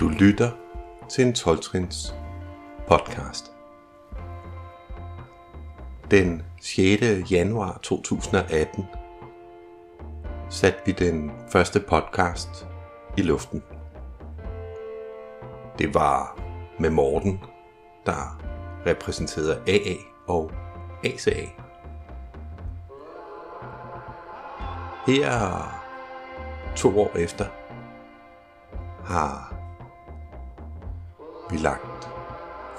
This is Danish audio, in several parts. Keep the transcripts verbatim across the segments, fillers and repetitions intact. Du lytter til en tolv-trins podcast. Den sjette januar to tusind atten satte vi den første podcast i luften. Det var med Morten, der repræsenterede A A og A C A. Her to år efter har vi lagt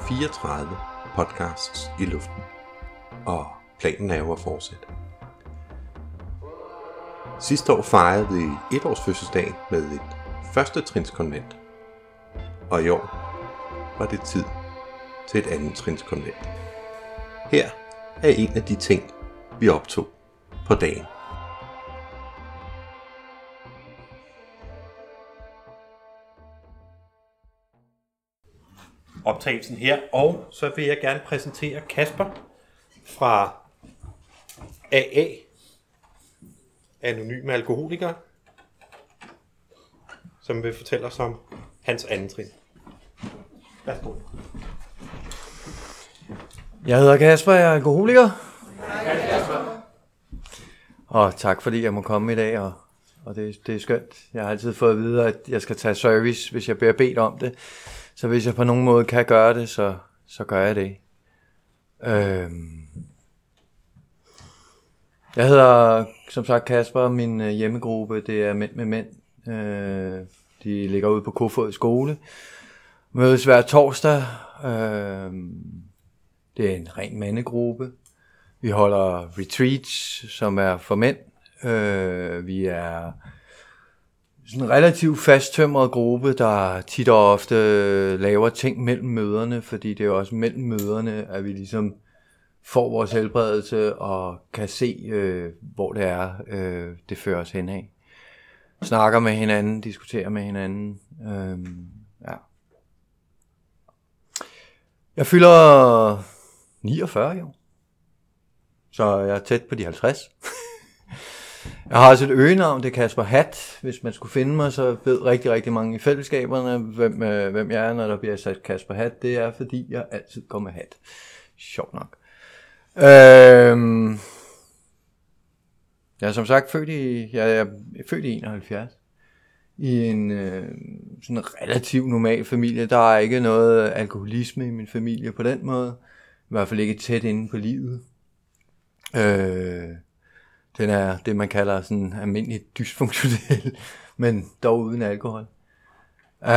fireogtredive podcasts i luften, og planen er jo at fortsætte. Sidste år fejrede vi etårs fødselsdag med et første trins konvent, og i år var det tid til et andet trins konvent. Her er en af de ting, vi optog på dagen. Optagelsen her, og så vil jeg gerne præsentere Kasper fra A A, Anonyme Alkoholiker, som vil fortælle os om hans anden trin. Værsgo. Jeg hedder Kasper, jeg er alkoholiker. Hej Kasper. Og tak fordi jeg må komme i dag, og, og det, det er skønt. Jeg har altid fået at vide, at jeg skal tage service, hvis jeg bliver bedt om det. Så hvis jeg på nogen måde kan gøre det, så, så gør jeg det. Øhm. Jeg hedder, som sagt, Kasper. Min hjemmegruppe, det er Mænd med Mænd. Øh, de ligger ude på Kofod skole. Mødes hver torsdag. Øh, det er en ren mandegruppe. Vi holder retreats, som er for mænd. Øh, vi er... sådan en relativt fasttømret gruppe, der tit og ofte laver ting mellem møderne, fordi det er jo også mellem møderne, at vi ligesom får vores helbredelse og kan se, øh, hvor det er, øh, det fører os hen af. Snakker med hinanden, diskuterer med hinanden. Øh, ja. Jeg fylder niogfyrre jo, så jeg er tæt på de halvtreds. Jeg har også et øgenavn, det er Kasper Hat. Hvis man skulle finde mig, så ved rigtig, rigtig mange i fællesskaberne, hvem, øh, hvem jeg er, når der bliver sagt Kasper Hat. Det er, fordi jeg altid går med hat. Sjovt nok. Øhm, jeg er som sagt født i, jeg er født i enoghalvfjerds. I en øh, sådan relativt normal familie. Der er ikke noget alkoholisme i min familie på den måde. I hvert fald ikke tæt inde på livet. Øh... Den er det, man kalder sådan almindeligt dysfunktionel, men dog uden alkohol. Øh,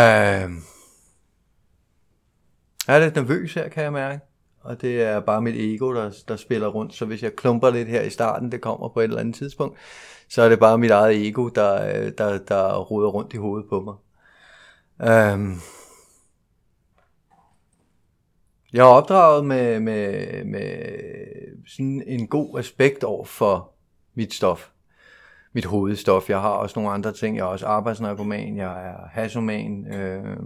jeg er lidt nervøs her, kan jeg mærke. Og det er bare mit ego, der, der spiller rundt. Så hvis jeg klumper lidt her i starten, det kommer på et eller andet tidspunkt, så er det bare mit eget ego, der, der, der roder rundt i hovedet på mig. Øh, jeg har opdraget med, med, med sådan en god aspekt over for mit stof, mit hovedstof. Jeg har også nogle andre ting. Jeg er også arbejdsnarkoman, jeg er hasoman. Øh,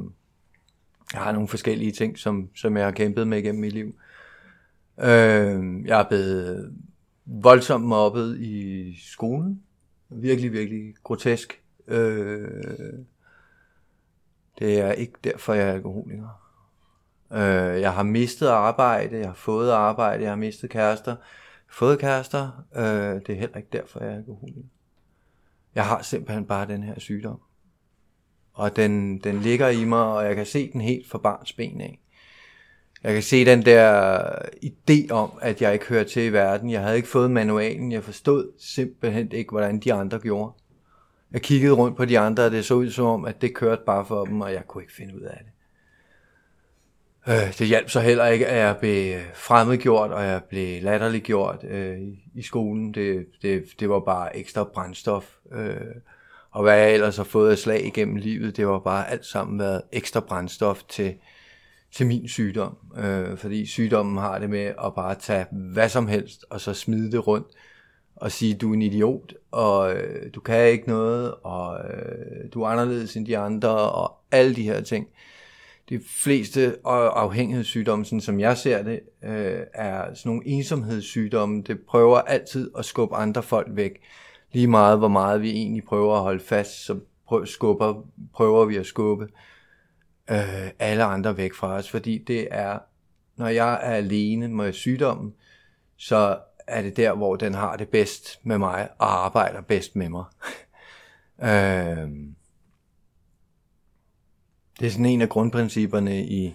jeg har nogle forskellige ting, som, som jeg har kæmpet med igennem mit liv. Øh, jeg er blevet voldsomt mobbet i skolen. Virkelig, virkelig grotesk. Øh, det er ikke derfor, jeg er alkoholiker. Øh, jeg har mistet arbejde, jeg har fået arbejde, jeg har mistet kærester. Fodkærester, øh, det er heller ikke derfor, jeg er alkoholiker. Jeg har simpelthen bare den her sygdom. Og den, den ligger i mig, og jeg kan se den helt fra barns ben af. Jeg kan se den der idé om, at jeg ikke hører til i verden. Jeg havde ikke fået manualen. Jeg forstod simpelthen ikke, hvordan de andre gjorde. Jeg kiggede rundt på de andre, og det så ud som om, at det kørte bare for dem, og jeg kunne ikke finde ud af det. Det hjalp så heller ikke, at jeg blev fremmedgjort, og jeg blev latterliggjort øh, i skolen. Det, det, det var bare ekstra brændstof. Øh, og hvad jeg ellers har fået af slag igennem livet, det var bare alt sammen været ekstra brændstof til, til min sygdom. Øh, fordi sygdommen har det med at bare tage hvad som helst, og så smide det rundt, og sige, du er en idiot, og øh, du kan ikke noget, og øh, du er anderledes end de andre, og alle de her ting. De fleste afhængighedssygdomme, sådan som jeg ser det, øh, er sådan nogle ensomhedssygdomme. Det prøver altid at skubbe andre folk væk. Lige meget, hvor meget vi egentlig prøver at holde fast, så prøver, skubber, prøver vi at skubbe. øh, alle andre væk fra os, fordi det er, når jeg er alene med sygdommen, så er det der, hvor den har det bedst med mig og arbejder bedst med mig. øh, det er sådan en af grundprincipperne i,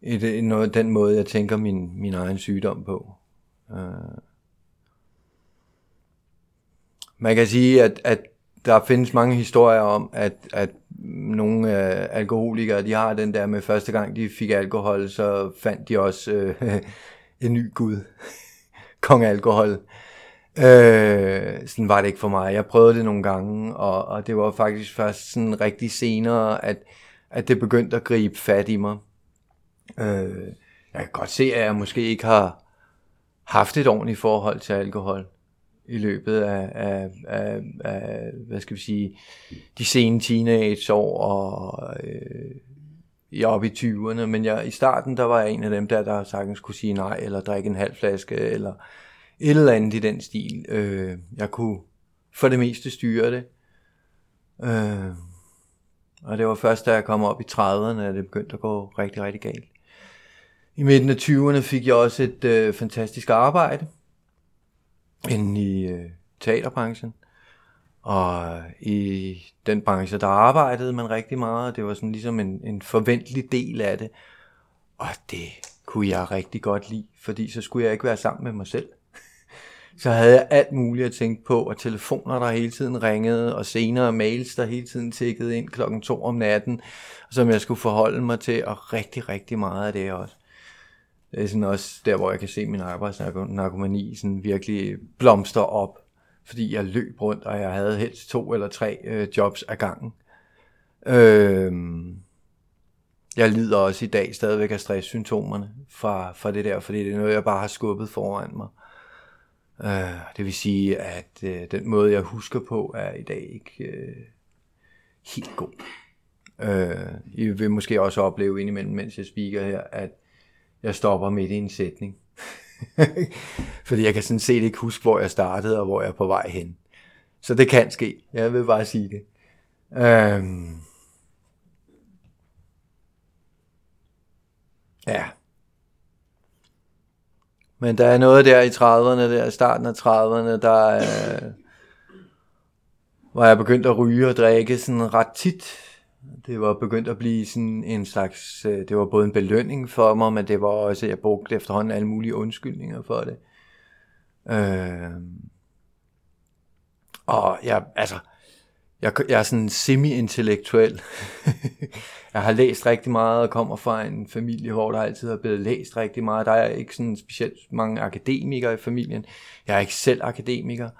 i, det, i den måde, jeg tænker min, min egen sygdom på. Øh. Man kan sige, at, at der findes mange historier om, at, at nogle øh, alkoholikere, de har den der med første gang, de fik alkohol, så fandt de også øh, en ny gud. Kong alkohol. Øh, sådan var det ikke for mig. Jeg prøvede det nogle gange, og, og det var faktisk først sådan rigtig senere, at, at det begyndte at gribe fat i mig. Øh, jeg kan godt se, at jeg måske ikke har haft et ordentligt forhold til alkohol i løbet af, af, af, af hvad skal vi sige, de sene teenageår og øh, jeg er oppe i tyverne, men jeg, i starten, der var jeg en af dem der, der sagtens kunne sige nej, eller drikke en halv flaske, eller et eller andet i den stil. Øh, jeg kunne for det meste styre det. Øh, og det var først, da jeg kom op i trediverne, at det begyndte at gå rigtig, rigtig galt. I midten af tyverne fik jeg også et øh, fantastisk arbejde inden i øh, teaterbranchen. Og i den branche, der arbejdede man rigtig meget, og det var sådan ligesom en, en forventelig del af det. Og det kunne jeg rigtig godt lide, fordi så skulle jeg ikke være sammen med mig selv. Så havde jeg alt muligt at tænke på, og telefoner, der hele tiden ringede, og senere mails, der hele tiden tikkede ind klokken to om natten, som jeg skulle forholde mig til, og rigtig, rigtig meget af det også. Det er sådan også der, hvor jeg kan se min arbejdsnarkomani sådan virkelig blomster op. Fordi jeg løb rundt, og jeg havde helst to eller tre øh, jobs ad gangen. Øh, jeg lider også i dag stadigvæk af stresssymptomerne fra, fra det der, fordi det er noget, jeg bare har skubbet foran mig. Øh, det vil sige, at øh, den måde, jeg husker på, er i dag ikke øh, helt god. Øh, I vil måske også opleve indimellem, mens jeg speaker her, at jeg stopper midt i en sætning. Fordi jeg kan sådan set ikke huske, hvor jeg startede og hvor jeg er på vej hen. Så det kan ske. Jeg vil bare sige det. Øhm. Ja. Men der er noget der i trediverne, der i starten af trediverne, der øh, var jeg begyndt at ryge og drikke sådan ret tit. Det var begyndt at blive sådan en slags, det var både en belønning for mig, men det var også, jeg brugte efterhånden alle mulige undskyldninger for det. Øh, og jeg, altså, jeg, jeg er sådan semi-intellektuel. Jeg har læst rigtig meget og kommer fra en familie, hvor der altid har blevet læst rigtig meget. Der er ikke sådan specielt mange akademikere i familien. Jeg er ikke selv akademiker.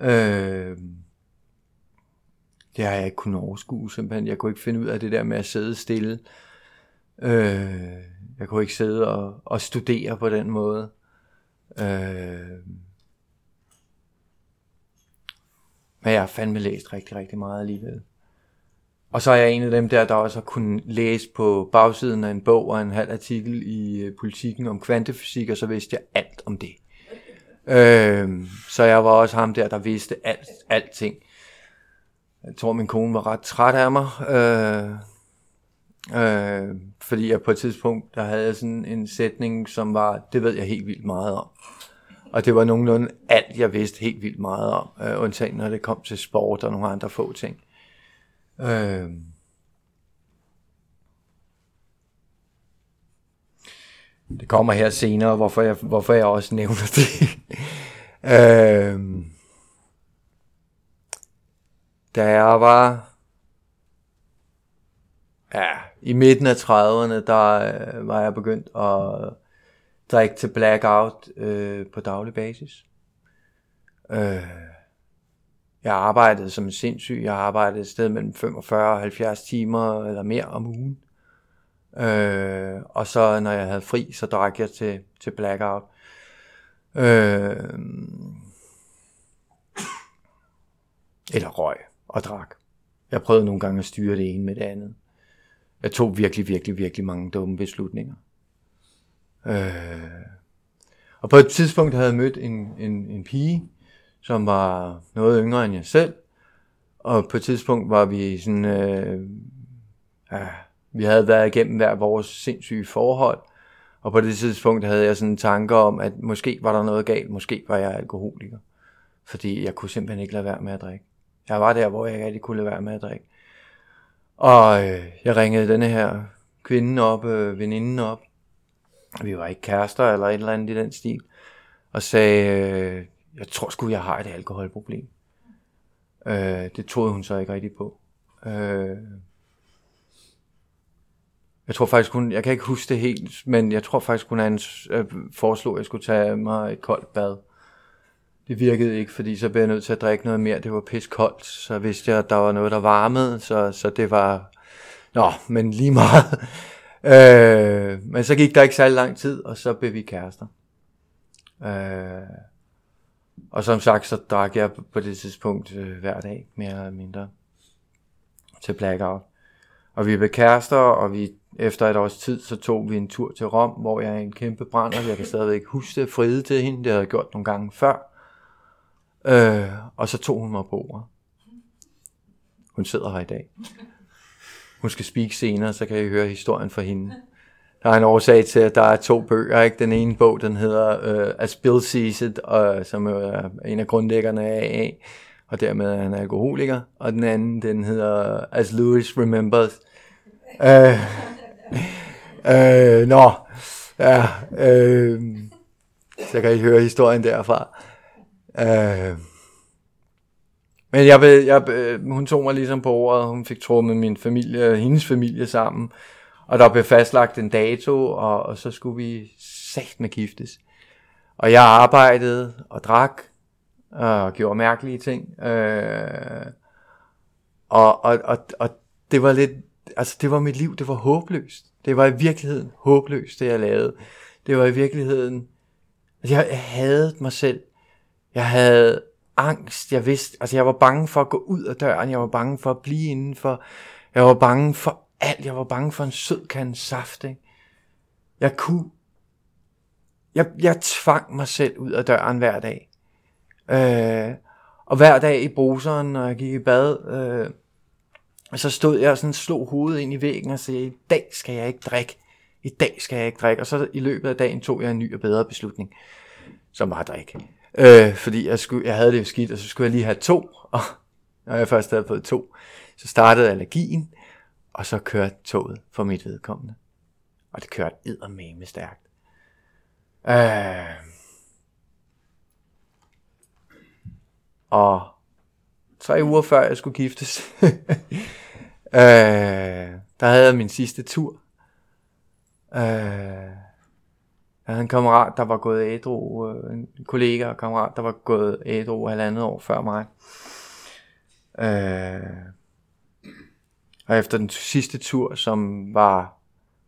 Øh, Det har jeg ikke kunnet overskue, simpelthen. Jeg kunne ikke finde ud af det der med at sidde stille. Øh, jeg kunne ikke sidde og, og studere på den måde. Øh, men jeg har fandme læst rigtig, rigtig meget alligevel. Og så er jeg en af dem der, der også har kunnet læse på bagsiden af en bog og en halv artikel i Politikken om kvantefysik, og så vidste jeg alt om det. Øh, så jeg var også ham der, der vidste alt, alting. Jeg tror, min kone var ret træt af mig, øh, øh, fordi jeg på et tidspunkt, der havde jeg sådan en sætning, som var, det ved jeg helt vildt meget om. Og det var nogenlunde alt, jeg vidste helt vildt meget om, øh, undtagen når det kom til sport og nogle andre få ting. Øh. Det kommer her senere, hvorfor jeg, hvorfor jeg også nævner det. øh. Da jeg var ja, i midten af trediverne, der øh, var jeg begyndt at drikke til blackout øh, på daglig basis. Øh, jeg arbejdede som sindssyg. Jeg arbejdede et sted mellem femogfyrre og halvfjerds timer eller mere om ugen. Øh, og så når jeg havde fri, så drak jeg til, til blackout. Øh, eller røg. Og drak. Jeg prøvede nogle gange at styre det ene med det andet. Jeg tog virkelig, virkelig, virkelig mange dumme beslutninger. Øh. Og på et tidspunkt havde jeg mødt en, en, en pige, som var noget yngre end jeg selv. Og på et tidspunkt var vi sådan, øh, ja, Vi havde været igennem hver vores sindssyge forhold, og på det tidspunkt havde jeg sådan tanker om, at måske var der noget galt, måske var jeg alkoholiker, fordi jeg kunne simpelthen ikke lade være med at drikke. Jeg var der, hvor jeg ikke kunne lade være med at drikke. Og øh, jeg ringede denne her kvinde op, øh, veninden op, vi var ikke kærester eller et eller andet i den stil, og sagde, øh, jeg tror sgu, jeg har et alkoholproblem. Øh, det troede hun så ikke rigtigt på. Øh, Jeg tror faktisk hun, jeg kan ikke huske det helt, men jeg tror faktisk hun han foreslog, at jeg skulle tage mig et koldt bad. Det virkede ikke, fordi så blev jeg nødt til at drikke noget mere. Det var pis koldt, så vidste jeg, at der var noget, der varmede, så, så det var, nå, men lige meget. Øh, men så gik der ikke særlig lang tid, og så blev vi kærester. Øh, og som sagt, så drak jeg på det tidspunkt hver dag, mere eller mindre, til blackout. Og vi blev kærester, og vi efter et års tid, så tog vi en tur til Rom, hvor jeg er en kæmpe brænder. Jeg kan stadigvæk huske det, fride til hende, det havde jeg gjort nogle gange før. Øh, og så tog hun mig på ordet. Hun sidder her i dag. Hun skal speak senere, så kan I høre historien fra hende. Der er en årsag til, at der er to bøger, ikke? Den ene bog, den hedder øh, As Bill Sees It, og, som er en af grundlæggerne af A A, og dermed er han alkoholiker. Og den anden, den hedder As Lewis Remembers. Øh, øh, nå, ja, øh, så kan I høre historien derfra. Øh, men jeg, jeg, hun tog mig ligesom på ordet, hun fik trummet min familie, hendes familie sammen, og der blev fastlagt en dato, og, og så skulle vi satme giftes. Og jeg arbejdede og drak, og gjorde mærkelige ting. Øh, og, og, og, og det var lidt, altså det var mit liv, det var håbløst. Det var i virkeligheden håbløst, det jeg lavede. Det var i virkeligheden, altså jeg, jeg hadede mig selv. Jeg havde angst, jeg vidste, altså jeg var bange for at gå ud af døren, jeg var bange for at blive indenfor, jeg var bange for alt, jeg var bange for en sød kande saft, ikke? Jeg kunne, jeg, jeg tvang mig selv ud af døren hver dag. Øh, og hver dag i bruseren, når jeg gik i bad, øh, og så stod jeg og sådan slog hovedet ind i væggen og sagde, i dag skal jeg ikke drikke, i dag skal jeg ikke drikke. Og så i løbet af dagen tog jeg en ny og bedre beslutning, som var at drikke. Øh, fordi jeg, skulle, jeg havde det skidt, og så skulle jeg lige have to, og når jeg først havde fået to, så startede allergien, og så kørte toget for mit vedkommende. Og det kørte eddermame stærkt. Øh... Og tre uger før jeg skulle giftes, øh, der havde jeg min sidste tur. Øh, jeg havde en kammerat, der var gået ædru, øh, en kollega og kammerat, der var gået ædru halvandet år før mig. Øh, og efter den sidste tur, som var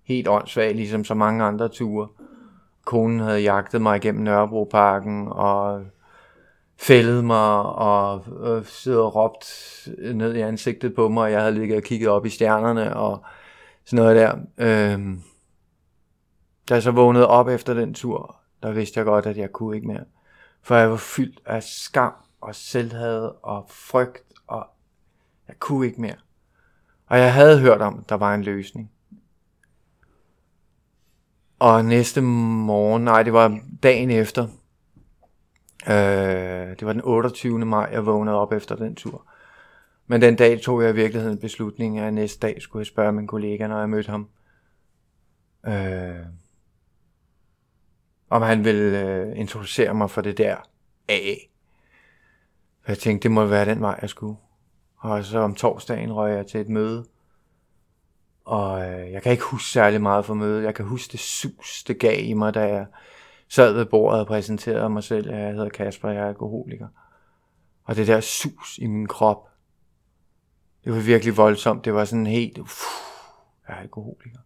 helt åndssvag, ligesom så mange andre ture, konen havde jagtet mig igennem Nørrebro Parken, og fældede mig og øh, sidder og råbt ned i ansigtet på mig, og jeg havde ligget og kigget op i stjernerne og sådan noget der. Øhm, da jeg så vågnede op efter den tur, der vidste jeg godt, at jeg kunne ikke mere. For jeg var fyldt af skam og selvhad og frygt, og jeg kunne ikke mere. Og jeg havde hørt om, at der var en løsning. Og næste morgen, nej, det var dagen efter, det var den otteogtyvende maj, jeg vågnede op efter den tur. Men den dag tog jeg i virkeligheden en beslutning, at næste dag skulle jeg spørge min kollega, når jeg mødte ham, øh, om han ville øh, introducere mig for det der A A. Jeg tænkte, det må være den vej, jeg skulle. Og så om torsdagen røg jeg til et møde. Og øh, jeg kan ikke huske særlig meget fra mødet. Jeg kan huske det sus, det gav i mig, da jeg sad ved bordet og præsenterede mig selv, at jeg hedder Kasper, jeg er alkoholiker. Og det der sus i min krop, det var virkelig voldsomt. Det var sådan helt, uff, jeg er alkoholiker.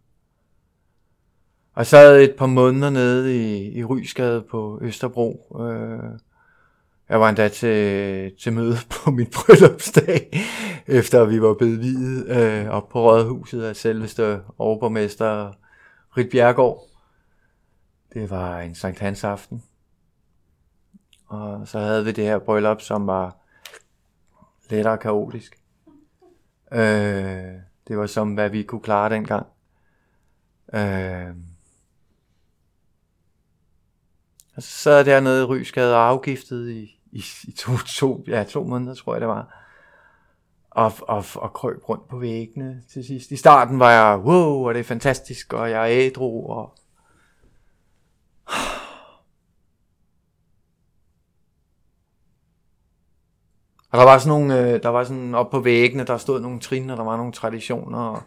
Og så havde jeg et par måneder nede i, i Rysgade på Østerbro. Jeg var endda til, til møde på min bryllupsdag, efter vi var blevet viet op på Rådhuset af selveste overborgmester Rit Bjergaard. Det var en Sankt Hans aften, og så havde vi det her bryllup, som var lettere kaotisk. Øh, Det var som, hvad vi kunne klare dengang. Øh... Og så sad jeg dernede i Rysgade og afgiftede i, i, i to, to, ja, to måneder, tror jeg det var. Og, og, og krøb rundt på væggene til sidst. I starten var jeg, wow, og det er fantastisk, og jeg er ædru, og... Og der var sådan nogle, der var sådan op på væggene, der stod nogle trin, og der var nogle traditioner. Og...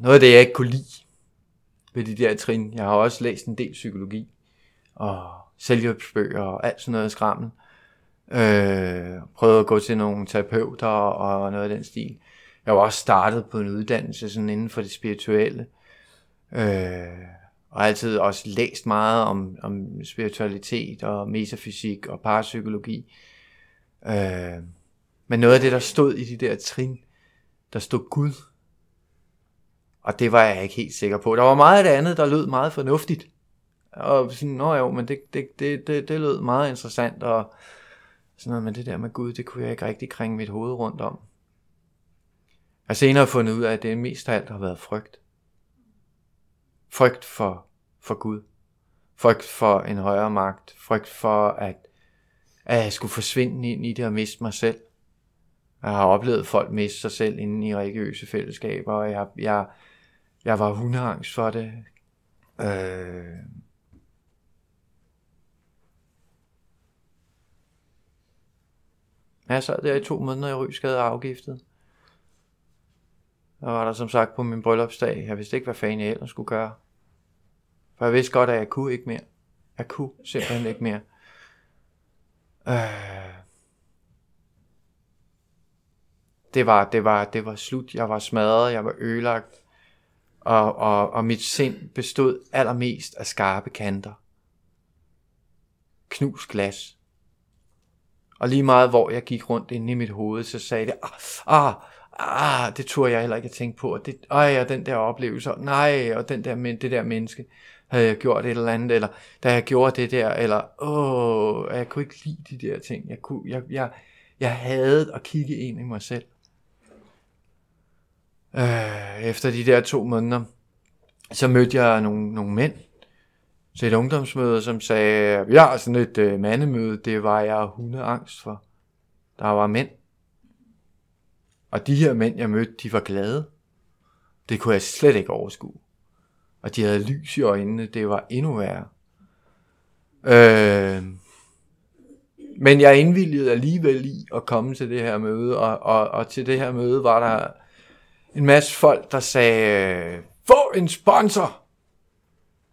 Noget af det, jeg ikke kunne lide ved de der trin. Jeg har også læst en del psykologi og selvhjælpsbøger og alt sådan noget skrammel. Øh, prøvede at gå til nogle terapeuter og noget af den stil. Jeg var også startet på en uddannelse sådan inden for det spirituelle. Øh, og altid også læst meget om, om spiritualitet og metafysik og parapsykologi. Øh, men noget af det, der stod i de der trin, der stod Gud. Og det var jeg ikke helt sikker på. Der var meget af det andet, der lød meget fornuftigt. Og sådan, nå jo, men det, det, det, det, det lød meget interessant. Og sådan noget, men det der med Gud, det kunne jeg ikke rigtig kringe mit hoved rundt om. Jeg har senere fundet ud af, at det mest af alt har været frygt. Frygt for, for Gud. Frygt for en højere magt. Frygt for, at, at jeg skulle forsvinde ind i det og miste mig selv. Jeg har oplevet folk miste sig selv inde i religiøse fællesskaber, og jeg, jeg, jeg var hundeangst for det. Øh... Jeg sad der i to måneder i Rysgade afgiftet. Og var der som sagt på min bryllupsdag. Jeg vidste ikke, hvad fanden jeg ellers skulle gøre. For jeg vidste godt, at jeg kunne ikke mere. Jeg kunne simpelthen ikke mere. Øh... Det var, det var, det var slut. Jeg var smadret, jeg var ødelagt. Og, og, og mit sind bestod allermest af skarpe kanter. Knus glas. Og lige meget hvor jeg gik rundt inde i mit hoved, så sagde det, ah, ah, ah det turde jeg heller ikke at tænke på. Og det, ej, og den der oplevelse, og nej, og den der, det der menneske, havde jeg gjort et eller andet, eller da jeg gjorde det der, eller åh, jeg kunne ikke lide de der ting. Jeg kunne, jeg, jeg, jeg havde at kigge ind i mig selv. Efter de der to måneder, så mødte jeg nogle, nogle mænd til et ungdomsmøde, som sagde, ja, sådan et øh, mandemøde, det var jeg hundeangst for. Der var mænd. Og de her mænd, jeg mødte, de var glade. Det kunne jeg slet ikke overskue. Og de havde lys i øjnene, det var endnu værre. Øh, men jeg indvilligede alligevel i at komme til det her møde, og, og, og til det her møde var der... en masse folk, der sagde, få en sponsor,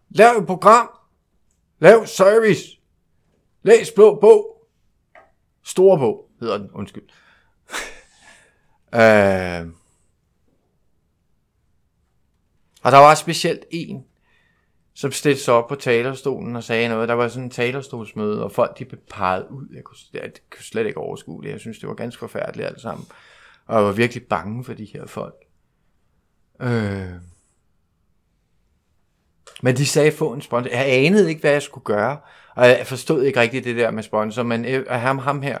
lav et program, lav service, læs blå bog, store bog, hedder den, undskyld. øh. Og der var specielt en, som stillede sig op på talerstolen og sagde noget. Der var sådan en talerstolsmøde, og folk de blev peget ud. Jeg kunne, jeg kunne slet ikke overskue det, jeg synes det var ganske forfærdeligt alt sammen. Og jeg var virkelig bange for de her folk. Øh. Men de sagde, få en sponsor. Jeg anede ikke, hvad jeg skulle gøre. Og jeg forstod ikke rigtigt det der med sponsor. Men ham, ham her,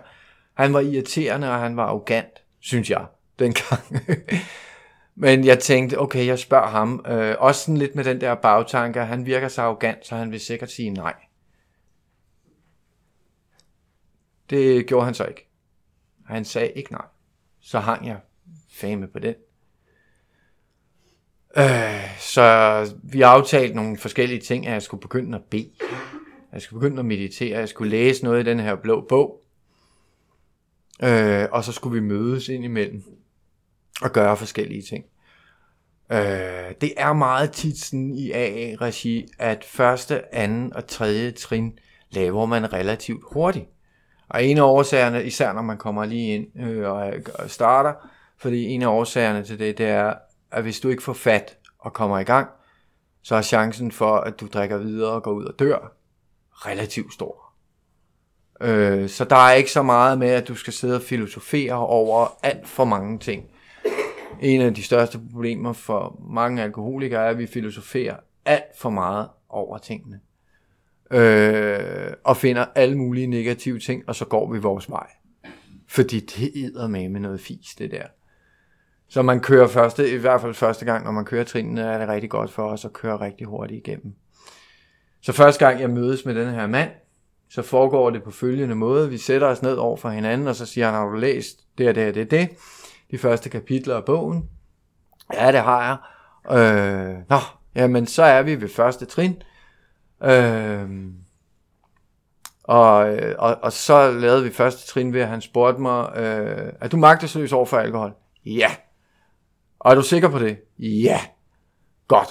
han var irriterende, og han var arrogant, synes jeg, dengang. Men jeg tænkte, okay, jeg spørger ham. Øh, også sådan lidt med den der bagtanke. Han virker så arrogant, så han vil sikkert sige nej. Det gjorde han så ikke. Han sagde ikke nej. Så hang jeg fame på den. Øh, så vi aftalte nogle forskellige ting, at jeg skulle begynde at bede. Jeg skulle begynde at meditere. Jeg skulle læse noget i den her blå bog. Øh, og så skulle vi mødes indimellem og gøre forskellige ting. Øh, det er meget tit sådan i A A-regi, at første, anden og tredje trin laver man relativt hurtigt. Og en af årsagerne, især når man kommer lige ind øh, og, og starter, fordi en af årsagerne til det, det er, at hvis du ikke får fat og kommer i gang, så er chancen for, at du drikker videre og går ud og dør, relativt stor. Øh, så der er ikke så meget med, at du skal sidde og filosofere over alt for mange ting. En af de største problemer for mange alkoholikere er, at vi filosoferer alt for meget over tingene. Øh, og finder alle mulige negative ting, og så går vi vores vej. Fordi det æder med med noget fis, det der. Så man kører første, i hvert fald første gang, når man kører trinene, er det rigtig godt for os at køre rigtig hurtigt igennem. Så første gang jeg mødes med den her mand, så foregår det på følgende måde. Vi sætter os ned over for hinanden, og så siger han, har du læst det og det og det, det? De første kapitler af bogen. Ja, det har jeg. Øh, nå, jamen så er vi ved første trin. Øh, og, og, og så lavede vi første trin ved, at han spurgte mig, øh, er du magtesløs over for alkohol? Ja. Og er du sikker på det? Ja. Godt.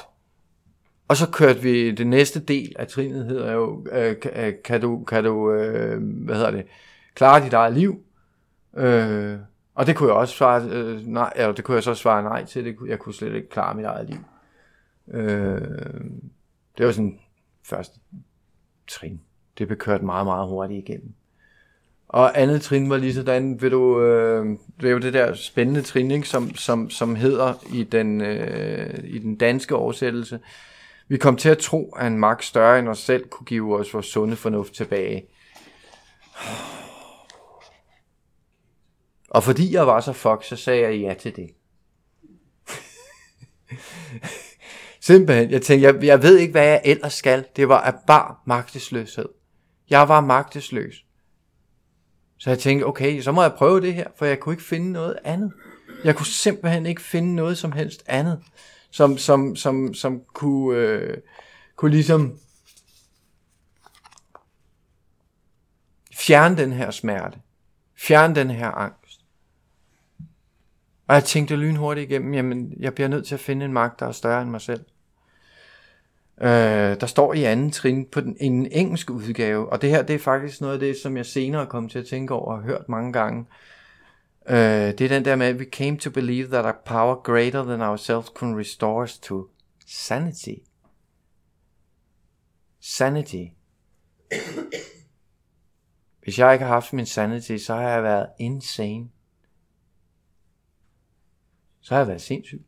Og så kørte vi det næste del af trinet, hedder jo, øh, kan, kan du, kan du øh, hvad hedder det, klare dit eget liv? Øh, og det kunne jeg også svare, øh, nej, eller det kunne jeg så svare nej til, det, jeg kunne slet ikke klare mit eget liv. Øh, det var sådan første trin. Det blev kørt meget, meget hurtigt igennem. Og andet trin var lige sådan, vil du, øh, det er jo det der spændende trin, ikke, som, som, som hedder i den, øh, i den danske oversættelse, vi kom til at tro, at en magt større end os selv kunne give os vores sunde fornuft tilbage. Og fordi jeg var så fuck, så sagde jeg ja til det. Simpelthen, jeg tænkte, jeg, jeg ved ikke, hvad jeg ellers skal. Det var at bare magtesløshed. Jeg var magtesløs. Så jeg tænkte, okay, så må jeg prøve det her, for jeg kunne ikke finde noget andet. Jeg kunne simpelthen ikke finde noget som helst andet. Som, som, som, som kunne, øh, kunne ligesom fjerne den her smerte, fjerne den her angst. Og jeg tænkte lynhurtigt igennem, jamen jeg bliver nødt til at finde en magt, der er større end mig selv. Øh, der står i anden trin på den, en engelsk udgave, og det her det er faktisk noget af det, som jeg senere kom til at tænke over og har hørt mange gange. Uh, det er den der med, we came to believe that a power greater than ourselves can restore us to sanity. Sanity. Hvis jeg ikke har haft min sanity, så har jeg været insane. Så har jeg været sindssyg.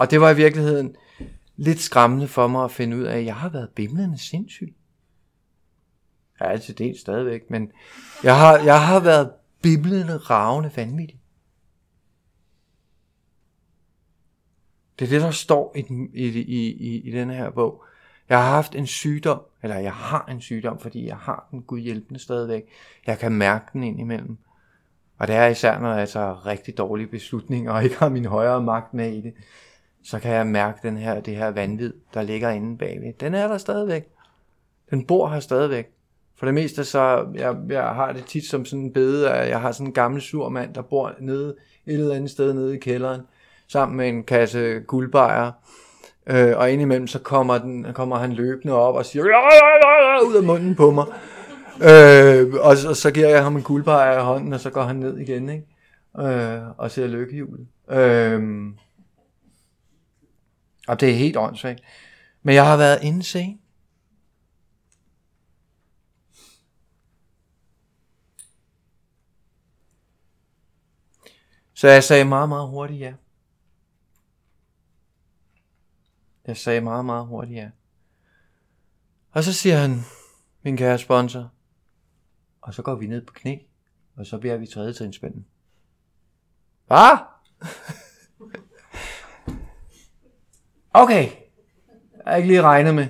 Og det var i virkeligheden lidt skræmmende for mig at finde ud af, at jeg har været bimlende sindssyg. Jeg er altid delt stadigvæk, men jeg har, jeg har været bimlende, ravende, vanvittig. Det er det, der står i, i, i, i denne her bog. Jeg har haft en sygdom, eller jeg har en sygdom, fordi jeg har den gudhjælpende stadigvæk. Jeg kan mærke den indimellem. Og det er især, når jeg tager rigtig dårlige beslutninger, og ikke har min højere magt med i det, så kan jeg mærke den her, det her vanvid, der ligger inde bagved. Den er der stadigvæk. Den bor her stadigvæk. For det meste så, jeg, jeg har det tit som sådan en bede, at jeg har sådan en gammel sur mand, der bor nede et eller andet sted nede i kælderen, sammen med en kasse guldbajer. Øh, og indimellem så kommer, den, kommer han løbende op og siger, ud af munden på mig. Øh, og, så, og så giver jeg ham en guldbajer i hånden, og så går han ned igen, ikke? Øh, og ser lykkehjulet. Øh, og det er helt åndssvagt. Men jeg har været insane. Så jeg sagde meget, meget hurtigt ja. Jeg sagde meget, meget hurtigt ja. Og så siger han, min kære sponsor, og så går vi ned på knæ, og så bliver vi tredje trinspænden. Hvad? Okay. Jeg har ikke lige regnet med.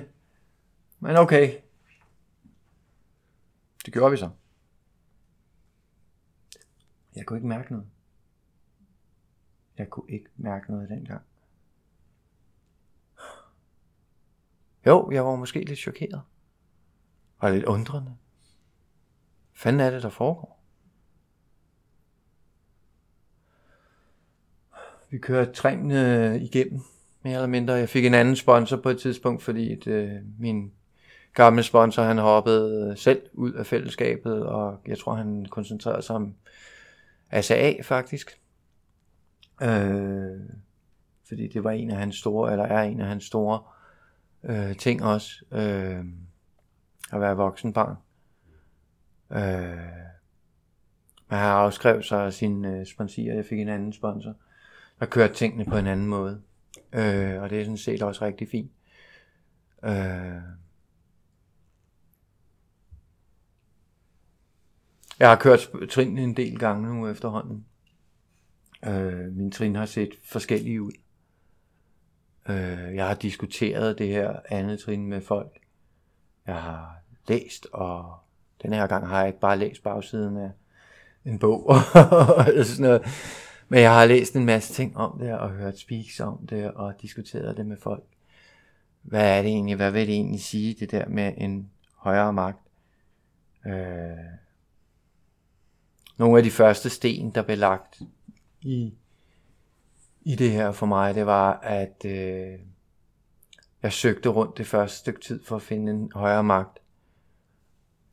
Men okay. Det gjorde vi så. Jeg kunne ikke mærke noget. Jeg kunne ikke mærke noget dengang. Jo, jeg var måske lidt chokeret. Og lidt undrende. Hvad fanden er det, der foregår? Vi kørte trinene igennem, mere eller mindre. Jeg fik en anden sponsor på et tidspunkt, fordi et, øh, min gamle sponsor, han hoppede selv ud af fællesskabet, og jeg tror, han koncentrerede sig om A S A faktisk. Øh, fordi det var en af hans store, eller er en af hans store øh, ting også, øh, at være voksenbarn. Øh, men han afskrev sig sine øh, sponsorer, jeg fik en anden sponsor, der kørte tingene på en anden måde. Øh, og det er sådan set også rigtig fint. Øh, Jeg har kørt trin en del gange nu efterhånden. Øh, min trin har set forskellige ud. Øh, jeg har diskuteret det her andet trin med folk. Jeg har læst, og den her gang har jeg ikke bare læst bagsiden af en bog. Eller sådan noget. Men jeg har læst en masse ting om det, og hørt speaks om det, og diskuteret det med folk. Hvad er det egentlig? Hvad vil det egentlig sige, det der med en højere magt? Øh, nogle af de første sten, der blev lagt i, i det her for mig, det var, at øh, jeg søgte rundt det første stykke tid for at finde en højere magt.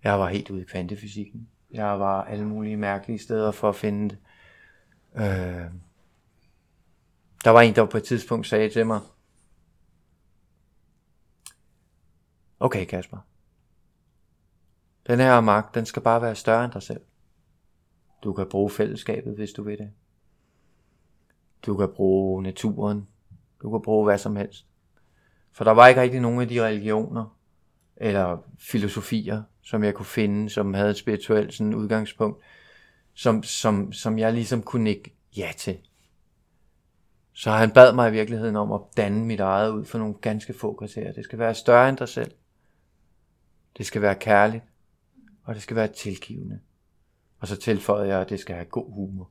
Jeg var helt ude i kvantefysikken. Jeg var alle mulige mærkelige steder for at finde det. Øh, der var en, der på et tidspunkt sagde til mig, okay Kasper, den her magt, den skal bare være større end dig selv. Du kan bruge fællesskabet, hvis du vil det. Du kan bruge naturen. Du kan bruge hvad som helst. For der var ikke rigtig nogen af de religioner eller filosofier, som jeg kunne finde, som havde et spirituelt sådan udgangspunkt, som, som, som jeg ligesom kunne nikke ja til. Så han bad mig i virkeligheden om at danne mit eget ud for nogle ganske få kriterier. Det skal være større end dig selv. Det skal være kærligt. Og det skal være tilgivende. Og så tilføjede jeg, at det skal have god humor.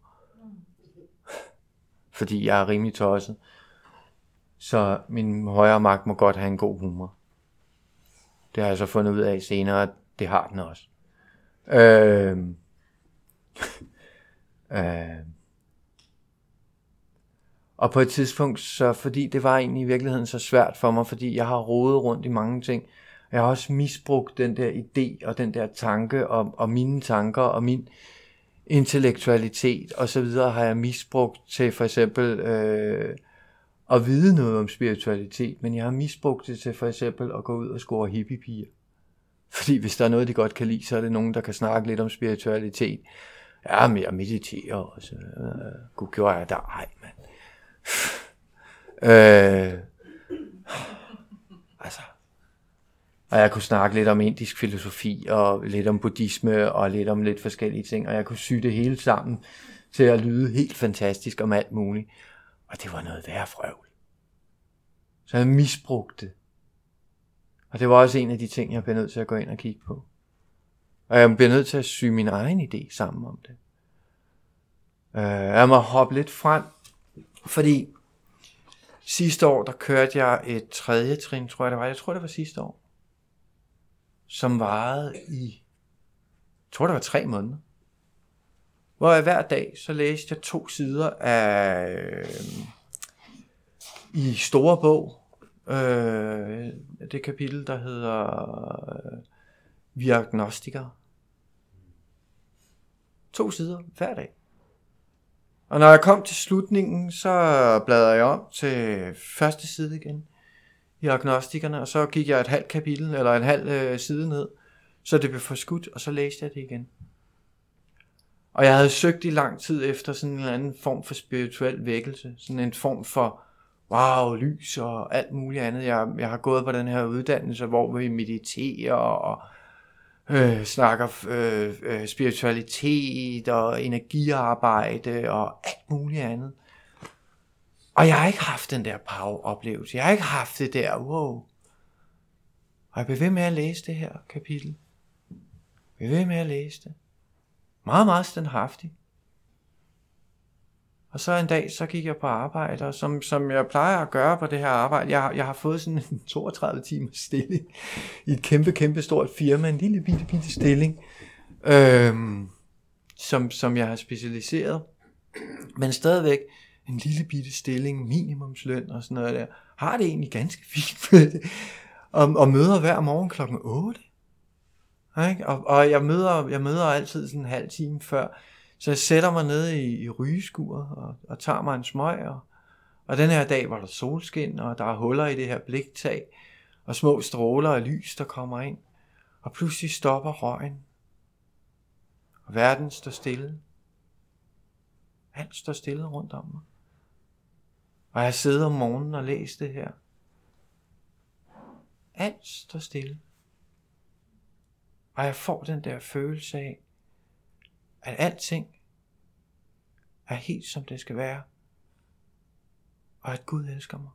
Fordi jeg er rimelig tosset. Så min højere magt må godt have en god humor. Det har jeg så fundet ud af senere. Det har den også. Øh... øh... Og på et tidspunkt, så fordi det var egentlig i virkeligheden så svært for mig, fordi jeg har rodet rundt i mange ting. Jeg har også misbrugt den der idé og den der tanke og, og mine tanker og min intellektualitet og så videre har jeg misbrugt til for eksempel øh, at vide noget om spiritualitet, men jeg har misbrugt det til for eksempel at gå ud og score hippiepiger. Fordi hvis der er noget, de godt kan lide, så er det nogen, der kan snakke lidt om spiritualitet. Ja, men jeg mediterer også. Gud, gjorde jeg der? Ej, mand. øh, altså og jeg kunne snakke lidt om indisk filosofi og lidt om buddhisme og lidt om lidt forskellige ting, og jeg kunne sy det hele sammen til at lyde helt fantastisk om alt muligt, og det var noget værre frøvl, så jeg misbrugte det. Og det var også en af de ting, jeg blev nødt til at gå ind og kigge på, og jeg blev nødt til at sy min egen idé sammen om det. øh, jeg må hoppe lidt frem. Fordi sidste år, der kørte jeg et tredje trin, tror jeg det var. Jeg tror, det var sidste år. Som varede i, jeg tror, det var tre måneder. Hvor jeg hver dag, så læste jeg to sider af, i store bog, øh, det kapitel, der hedder øh, Vi er agnostikere. To sider hver dag. Og når jeg kom til slutningen, så bladrede jeg om til første side igen i agnostikerne, og så gik jeg et halvt kapitel, eller en halv øh, side ned, så det blev forskudt, og så læste jeg det igen. Og jeg havde søgt i lang tid efter sådan en eller anden form for spirituel vækkelse, sådan en form for, wow, lys og alt muligt andet. Jeg, jeg har gået på den her uddannelse, hvor vi mediterer og Øh, snakker øh, øh, spiritualitet og energiarbejde og alt muligt andet. Og jeg har ikke haft den der power-oplevelse. Jeg har ikke haft det der, wow. Og jeg blev ved med at læse det her kapitel. Jeg blev ved med at læse det. Meget, meget standhaftig. Og så en dag, så gik jeg på arbejde, og som, som jeg plejer at gøre på det her arbejde, jeg, jeg har fået sådan en toogtredive timers stilling i et kæmpe, kæmpe stort firma, en lille bitte, bitte stilling, øhm, som, som jeg har specialiseret, men stadigvæk en lille bitte stilling, minimumsløn og sådan noget der, har det egentlig ganske fint med det, og, og møder hver morgen klokken otte, ikke? Og, og jeg, møder, jeg møder altid sådan en halv time før. Så jeg sætter mig nede i, i rygeskuret og, og tager mig en smøg. Og, og den her dag var der solskin, og der er huller i det her bliktag, og små stråler af lys, der kommer ind. Og pludselig stopper røgen. Og verden står stille. Alt står stille rundt om mig. Og jeg sidder om morgenen og læser det her. Alt står stille. Og jeg får den der følelse af, at alting er helt som det skal være, og at Gud elsker mig.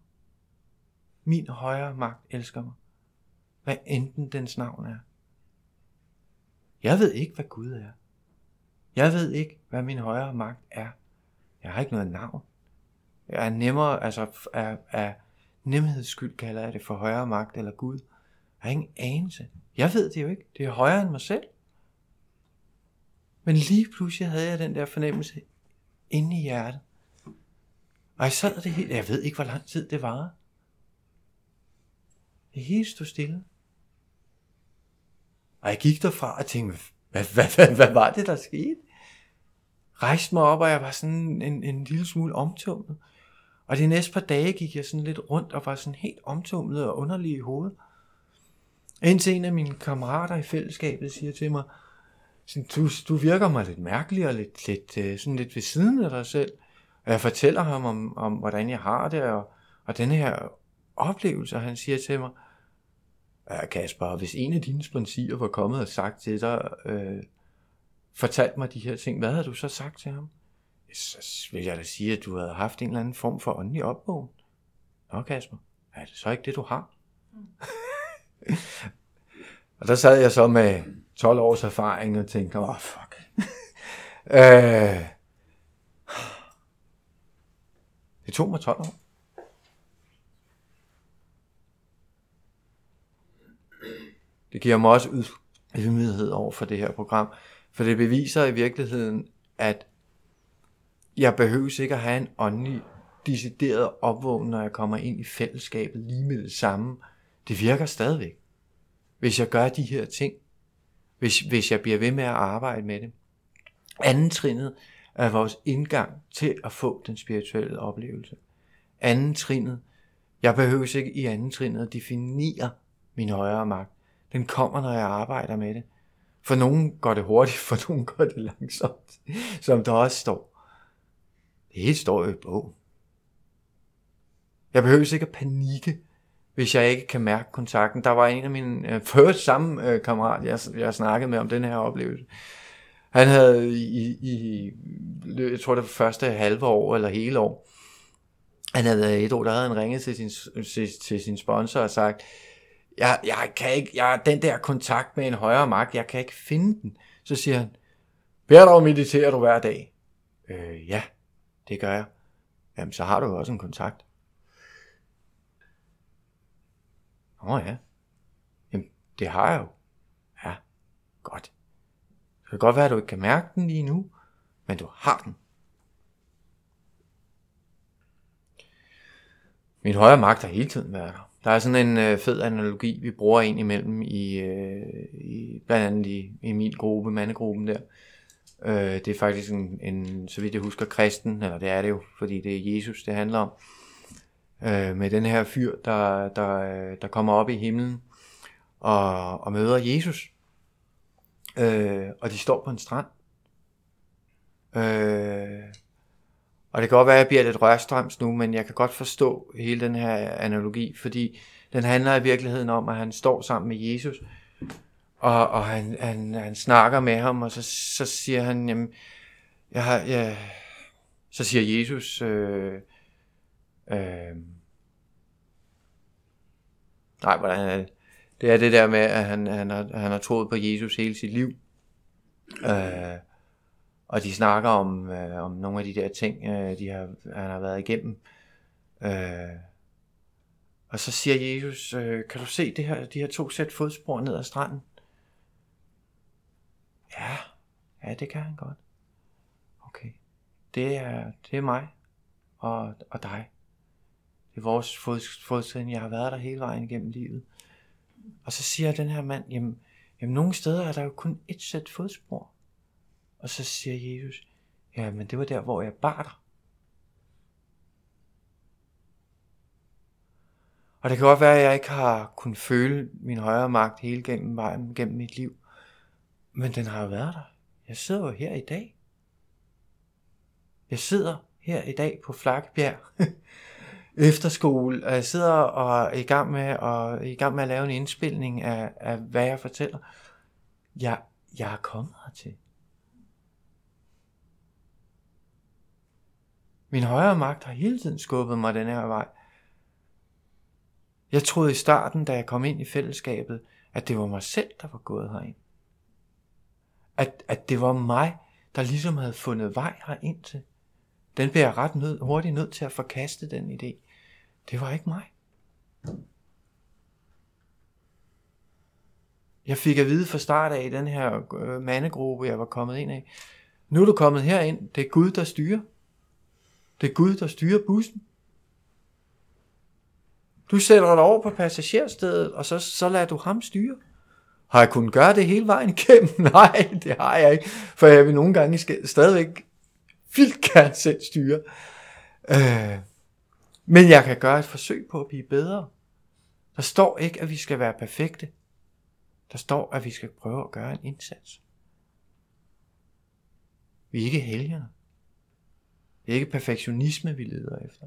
Min højere magt elsker mig, hvad enten dens navn er. Jeg ved ikke, hvad Gud er. Jeg ved ikke, hvad min højere magt er. Jeg har ikke noget navn. Jeg er nemmere, altså af, af nemhedsskyld kalder jeg det for højere magt eller Gud. Jeg har ingen anelse. Jeg ved det jo ikke. Det er højere end mig selv. Men lige pludselig havde jeg den der fornemmelse inde i hjertet. Og jeg sad det helt. Jeg ved ikke, hvor lang tid det varede. Det hele stod stille. Og jeg gik derfra og tænkte, hvad, hvad, hvad, hvad var det, der skete? Rejste mig op, og jeg var sådan en, en lille smule omtumlet. Og de næste par dage gik jeg sådan lidt rundt og var sådan helt omtumlet og underlig i hovedet. Indtil en af mine kammerater i fællesskabet siger til mig, du, du virker mig lidt mærkelig og lidt, lidt, sådan lidt ved siden af dig selv. Og jeg fortæller ham om, om hvordan jeg har det og, og denne her oplevelse, og han siger til mig, ja, Kasper, hvis en af dine sponsier var kommet og sagt til dig, øh, fortalt mig de her ting, hvad havde du så sagt til ham? Så vil jeg da sige, at du havde haft en eller anden form for åndelig opvågning. Nå, Kasper, er det så ikke det, du har? Mm. Og der sad jeg så med tolv års erfaring og tænkte, åh, oh, fuck. øh, det tog mig tolv år. Det giver mig også ydmyghed over for det her program, for det beviser i virkeligheden, at jeg behøver ikke at have en åndelig, decideret opvågning, når jeg kommer ind i fællesskabet lige med det samme. Det virker stadigvæk, hvis jeg gør de her ting, hvis, hvis jeg bliver ved med at arbejde med det. Anden trinnet er vores indgang til at få den spirituelle oplevelse. Anden trinnet, jeg behøver ikke i anden trinnet at definere min højere magt. Den kommer, når jeg arbejder med det. For nogen går det hurtigt, for nogen går det langsomt, som der også står. Det hele står jo i bogen. Jeg behøver ikke at panikke, hvis jeg ikke kan mærke kontakten. Der var en af mine før samme kammerat, jeg, jeg snakkede med om den her oplevelse. Han havde i, i jeg tror det var første halve år eller hele år, han havde været et år, der havde han ringet til sin, til, til sin sponsor og sagt, Jeg, jeg kan ikke, jeg, den der kontakt med en højere magt, jeg kan ikke finde den. Så siger han, hver dag mediterer du hver dag? Øh, ja, det gør jeg. Jamen, så har du jo også en kontakt. Åh oh, ja, jamen, det har jeg jo. Ja, godt. Det kan godt være, at du ikke kan mærke den lige nu, men du har den. Min højere magt har hele tiden været der. Der er sådan en øh, fed analogi, vi bruger ind imellem i, øh, i blandt andet i, i min gruppe, mandegruppen der. Øh, det er faktisk en, en, så vidt jeg husker, kristen, eller det er det jo, fordi det er Jesus, det handler om. Øh, med den her fyr, der, der, der kommer op i himlen og, og møder Jesus. Øh, og de står på en strand. Øh, Og det kan godt være, at jeg bliver lidt rørstrøms nu, men jeg kan godt forstå hele den her analogi, fordi den handler i virkeligheden om, at han står sammen med Jesus, og, og han, han, han snakker med ham, og så, så siger han, jamen, jeg har, jeg... så siger Jesus, øh, øh... nej, hvordan er det? Det er det der med, at han, han, har, han har troet på Jesus hele sit liv, øh... Og de snakker om, øh, om nogle af de der ting, øh, de har, han har været igennem. Øh, og så siger Jesus, øh, kan du se det her, de her to sæt fodspor ned ad stranden? Ja, ja, det kan han godt. Okay, det er, det er mig og, og dig. Det er vores fod, fodtrin, jeg har været der hele vejen igennem livet. Og så siger den her mand, jamen, jamen nogle steder er der jo kun et sæt fodspor. Og så siger Jesus, ja, men det var der, hvor jeg bar dig. Og det kan godt være, at jeg ikke har kunnet føle min højere magt hele gennem vejen, gennem mit liv. Men den har jo været der. Jeg sidder jo her i dag. Jeg sidder her i dag på Flakkebjerg efterskole, og jeg sidder og er i gang med, og i gang med at lave en indspilning af, af hvad jeg fortæller. Jeg, jeg er kommet hertil. Min højere magt har hele tiden skubbet mig den her vej. Jeg troede i starten, da jeg kom ind i fællesskabet, at det var mig selv, der var gået herind. At, at det var mig, der ligesom havde fundet vej herind til. Den blev jeg ret nød, hurtigt nødt til at forkaste den idé. Det var ikke mig. Jeg fik at vide fra start af i den her øh, mandegruppe, jeg var kommet ind af. Nu er du kommet herind. Det er Gud, der styrer. Det er Gud, der styrer bussen. Du sætter dig over på passagerstedet, og så, så lader du ham styre. Har jeg kunnet gøre det hele vejen igennem? Nej, det har jeg ikke. For jeg vil nogle gange stadigvæk vildt gerne selv styre. Øh, men jeg kan gøre et forsøg på at blive bedre. Der står ikke, at vi skal være perfekte. Der står, at vi skal prøve at gøre en indsats. Vi er ikke helgerne. Det er ikke perfektionisme, vi leder efter.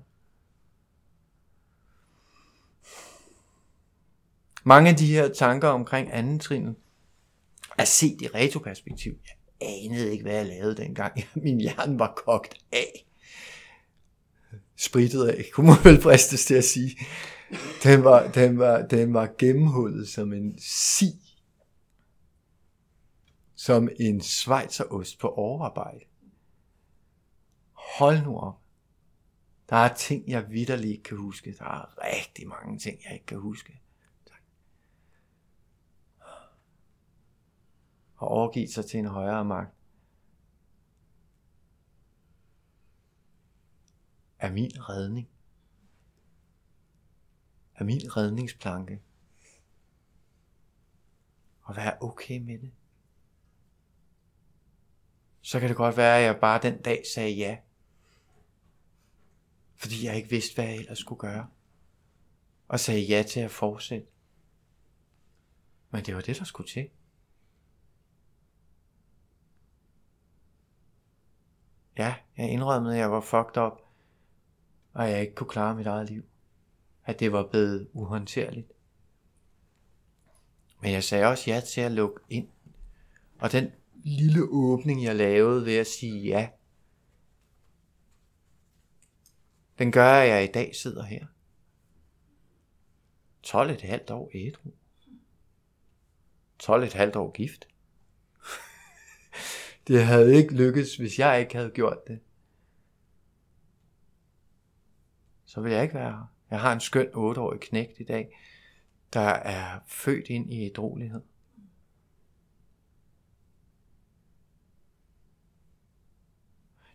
Mange af de her tanker omkring anden trin er set i retroperspektiv. Jeg anede ikke, hvad jeg lavede dengang. Min hjerne var kogt af. Sprittet af, kunne man vel fristes til at sige. Den var, den var, den var gennemhullet som en si. Som en schweizerost på overarbejde. Hold nu op. Der er ting, jeg vitterligt ikke kan huske. Der er rigtig mange ting, jeg ikke kan huske. Og overgivet sig til en højere magt, er min redning, er min redningsplanke, og være okay med det. Så kan det godt være, at jeg bare den dag sagde ja, fordi jeg ikke vidste, hvad jeg ellers skulle gøre, og sagde ja til at fortsætte. Men det var det, der skulle til. Ja, jeg indrømmede, at jeg var fucked up, og jeg ikke kunne klare mit eget liv. At det var blevet uhåndterligt. Men jeg sagde også ja til at lukke ind. Og den lille åbning, jeg lavede ved at sige ja, den gør, at jeg i dag sidder her. tolv et halvt år ædru. tolv et halvt år gift. Det havde ikke lykkes, hvis jeg ikke havde gjort det. Så ville jeg ikke være her. Jeg har en skøn otteårig knægt i dag, der er født ind i ædruelighed.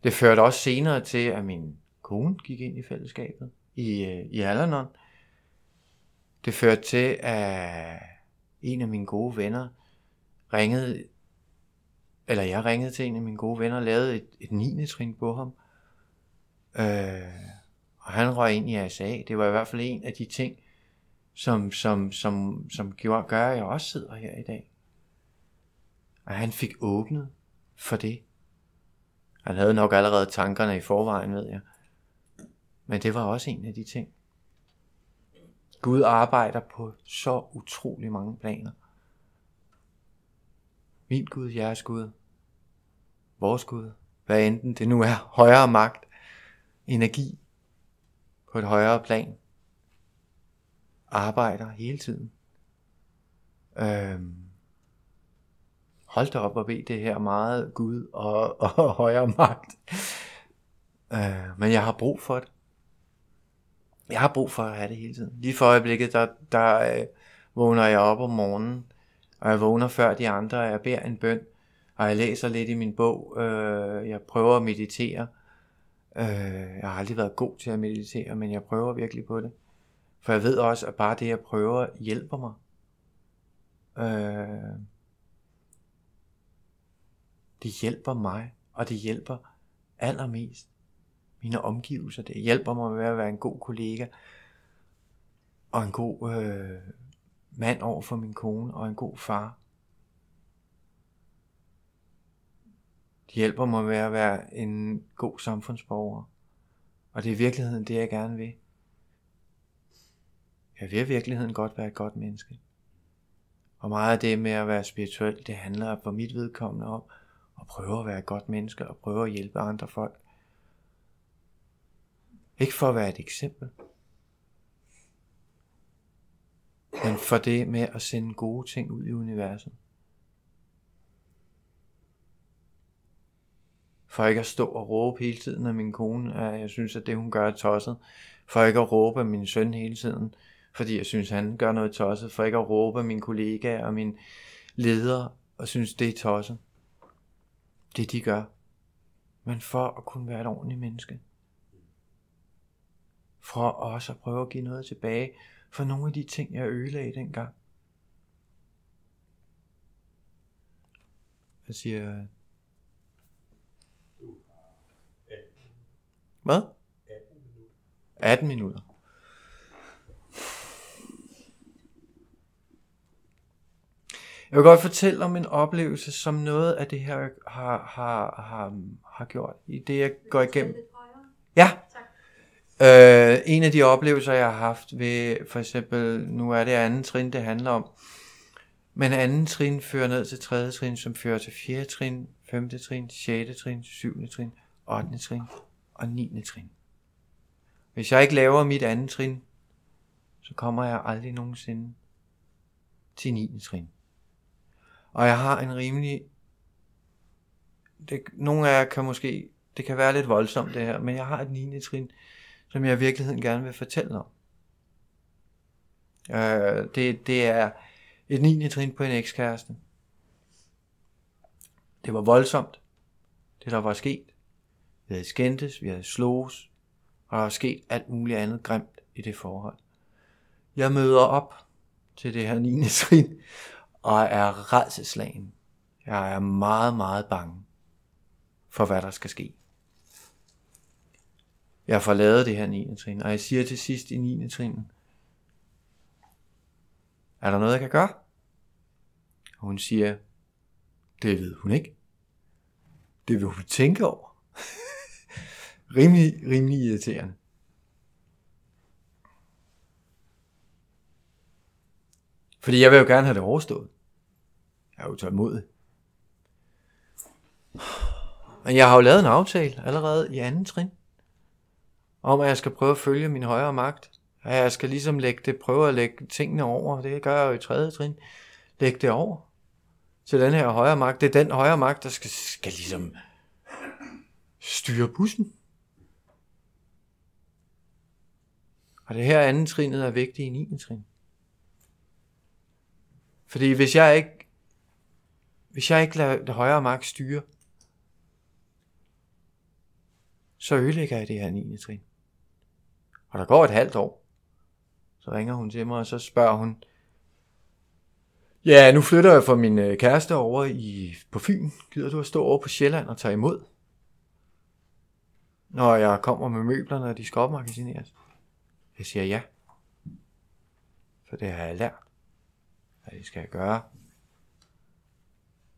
Det førte også senere til, at min kone gik ind i fællesskabet i, i Al-Anon. Det førte til, at en af mine gode venner ringede Eller jeg ringede til en af mine gode venner og lavede et, et niende trin på ham. Øh, og han røg ind i A S A. Det var i hvert fald en af de ting, som, som, som, som gjorde, gør, at jeg også sidder her i dag. Og han fik åbnet for det. Han havde nok allerede tankerne i forvejen, ved jeg. Men det var også en af de ting. Gud arbejder på så utrolig mange planer. Min Gud, jeres Gud, vores Gud, hvad enten det nu er, højere magt, energi på et højere plan, arbejder hele tiden. Øhm, hold da op og bed det her meget, Gud og, og højere magt. Øh, men jeg har brug for det. Jeg har brug for at have det hele tiden. Lige for øjeblikket, der, der øh, vågner jeg op om morgenen. Og jeg vågner før de andre, og jeg beder en bøn, og jeg læser lidt i min bog, øh, jeg prøver at meditere. Øh, jeg har aldrig været god til at meditere, men jeg prøver virkelig på det. For jeg ved også, at bare det, jeg prøver, hjælper mig. Øh, det hjælper mig, og det hjælper allermest mine omgivelser. Det hjælper mig med at være en god kollega, og en god... Øh, mand over for min kone og en god far. Det hjælper mig med at være en god samfundsborger. Og det er i virkeligheden det, jeg gerne vil. Jeg vil i virkeligheden godt være et godt menneske. Og meget af det med at være spirituel, det handler for mit vedkommende om at prøve at være et godt menneske og prøve at hjælpe andre folk. Ikke for at være et eksempel, men for det med at sende gode ting ud i universet. For ikke at stå og råbe hele tiden, når min kone er, jeg synes, at det hun gør er tosset. For ikke at råbe af min søn hele tiden, fordi jeg synes, han gør noget tosset. For ikke at råbe af mine kollegaer og mine ledere og synes, det er tosset. Det de gør. Men for at kunne være et ordentligt menneske. For også at prøve at give noget tilbage for nogle af de ting, jeg ødelagde dengang. Jeg siger... Hvad? atten minutter. Jeg vil godt fortælle om en oplevelse, som noget af det her har, har, har, har gjort. I det, jeg går igennem. Ja. Øh, en af de oplevelser, jeg har haft ved, for eksempel, nu er det anden trin, det handler om. Men anden trin fører ned til tredje trin, som fører til fjerde trin, femte trin, sjette trin, syvende trin, ottende trin. Og niende trin. Hvis jeg ikke laver mit andet trin, så kommer jeg aldrig nogensinde til niende trin. Og jeg har en rimelig... Det... Nogle af jer kan måske... Det kan være lidt voldsomt det her, men jeg har et niende trin, som jeg i virkeligheden gerne vil fortælle om. Øh, det, det er et niende trin på en ekskæreste. Det var voldsomt, det der var sket. Vi havde skændtes, vi havde slås, og der var sket alt muligt andet grimt i det forhold. Jeg møder op til det her niende trin, og er rædselslagen. Jeg er meget, meget bange for, hvad der skal ske. Jeg får lavet det her niende trin, og jeg siger til sidst i niende trin, er der noget, jeg kan gøre? Og hun siger, det ved hun ikke. Det vil hun tænke over. Rimelig, rimelig irriterende. Fordi jeg vil jo gerne have det overstået. Jeg er jo tålmodig. Men jeg har jo lavet en aftale allerede i anden trin, om at jeg skal prøve at følge min højere magt. At jeg skal ligesom lægge det, prøve at lægge tingene over. Det gør jeg jo i tredje trin. Lægge det over til den her højere magt. Det er den højere magt, der skal, skal ligesom... styre bussen. Og det her andet trinet er vigtigt i niende trin. Fordi hvis jeg ikke hvis jeg ikke lader det højere magt styre, så ødelægger jeg det her niende trin. Og der går et halvt år. Så ringer hun til mig, og så spørger hun, ja, nu flytter jeg fra min kæreste over i, på Fyn. Gider du at stå over på Sjælland og tage imod? Når jeg kommer med møblerne, og de skal opmagasineres. Jeg siger ja. For det har jeg lært. Og det skal jeg gøre.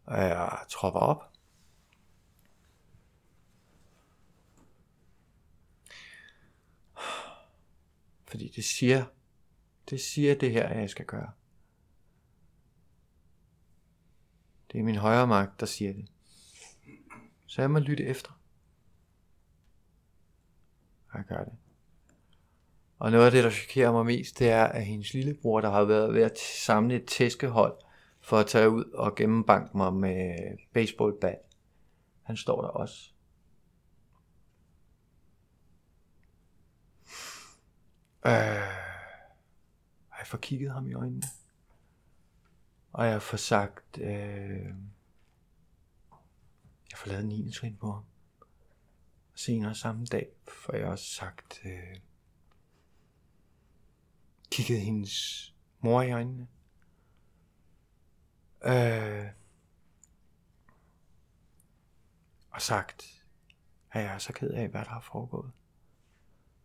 Og jeg tropper op. Fordi det siger, det siger det her, jeg skal gøre. Det er min højere magt, der siger det. Så jeg må lytte efter. Jeg gør det. Og noget af det, der chokerer mig mest, det er, at hendes lillebror, der har været ved at samle et tæskehold for at tage ud og gennembanke mig med baseballbat, han står der også. Øh, jeg får kigget ham i øjnene. Og jeg får sagt, øh, jeg får lavet niende trin på ham. Senere samme dag, for jeg også sagt, øh, kiggede hendes mor i øjnene. Øh, og sagt, at jeg er så ked af, hvad der har foregået.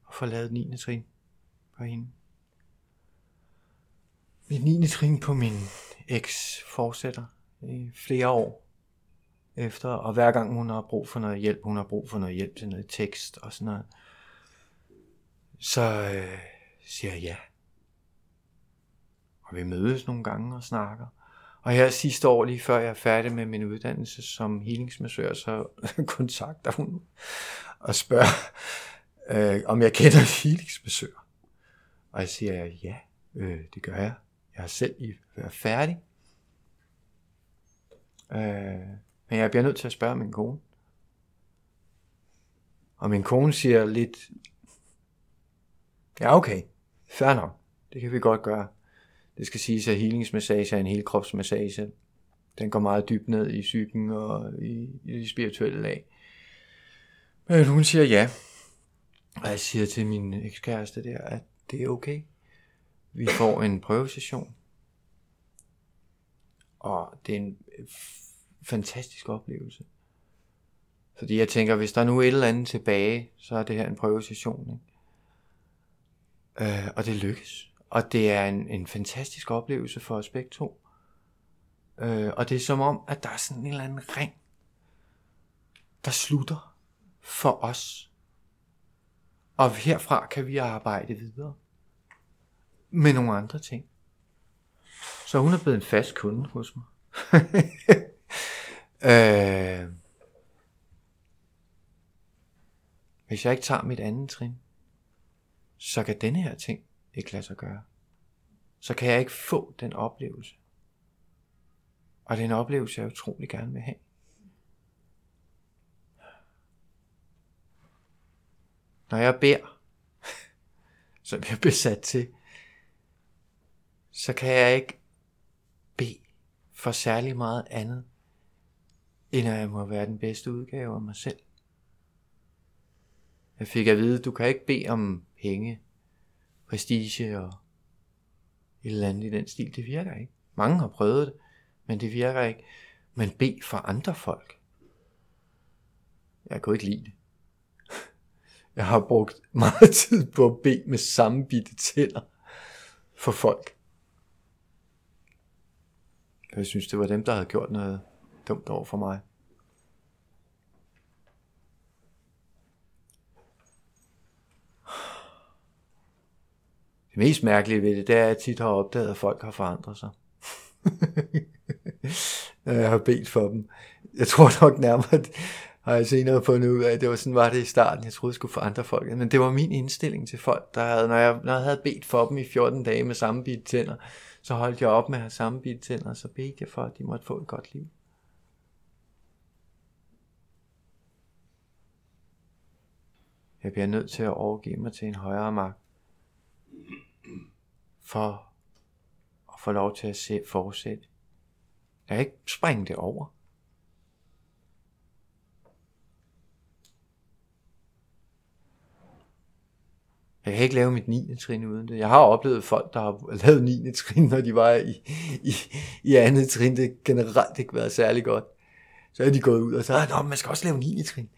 Og får lavet niende trin på hende. Mit niende trin på min eks fortsætter i flere år. Efter, og hver gang hun har brug for noget hjælp, hun har brug for noget hjælp til noget tekst og sådan noget, så øh, siger jeg ja. Og vi mødes nogle gange og snakker. Og her sidste år, lige før jeg er færdig med min uddannelse som healingsmassør, så kontakter hun og spørger, øh, om jeg kender Felix-besøger. Og jeg siger, ja, øh, det gør jeg. Jeg er selv i at være færdig. Øh, men jeg bliver nødt til at spørge min kone. Og min kone siger lidt, ja okay, fair nok, det kan vi godt gøre. Det skal siges, at healingsmassage er en helkropsmassage. Den går meget dybt ned i psyken og i, i det spirituelle lag. Men hun siger ja. Og jeg siger til min ekskæreste der, at det er okay. Vi får en prøvesession. Og det er en f- fantastisk oplevelse. Fordi jeg tænker, hvis der er nu et eller andet tilbage, så er det her en prøvesession. Øh, og det lykkes. Og det er en, en fantastisk oplevelse for os begge to. Øh, og det er som om, at der er sådan en eller anden ring, der slutter for os. Og herfra kan vi arbejde videre med nogle andre ting. Så hun er blevet en fast kunde hos mig. øh, hvis jeg ikke tager mit andet trin, så kan denne her ting ikke lade sig gøre. Så kan jeg ikke få den oplevelse. Og det er en oplevelse, jeg utrolig gerne vil have. Når jeg beder, som jeg er besat til, så kan jeg ikke bede for særlig meget andet, end at jeg må være den bedste udgave af mig selv. Jeg fik at vide, du kan ikke bede om penge, prestige og et eller andet i den stil. Det virker ikke. Mange har prøvet det, men det virker ikke. Men bed for andre folk. Jeg kunne ikke lide det. Jeg har brugt meget tid på at bede med sammenbidte tænder for folk. Jeg synes, det var dem, der havde gjort noget dumt over for mig. Det mest mærkelige ved det, det er, at jeg tit har opdaget, at folk har forandret sig. Jeg har bedt for dem. Jeg tror nok nærmere, at har jeg senere fundet ud af, det var sådan var det i starten. Jeg troede, jeg skulle forandre folk. Men det var min indstilling til folk, der havde, når, jeg, når jeg havde bedt for dem i fjorten dage med sammenbidte tænder, så holdt jeg op med at have sammenbidte tænder, og så bedte jeg for, at de måtte få et godt liv. Jeg bliver nødt til at overgive mig til en højere magt, for at få lov til at se, fortsætte. Jeg kan ikke springe det over. Jeg kan ikke lave mit niende trin uden det. Jeg har oplevet folk, der har lavet niende trin, når de var i, i, i andet trin. Det har generelt ikke været særlig godt. Så er de gået ud og sagt, nå, man skal også lave niende trin.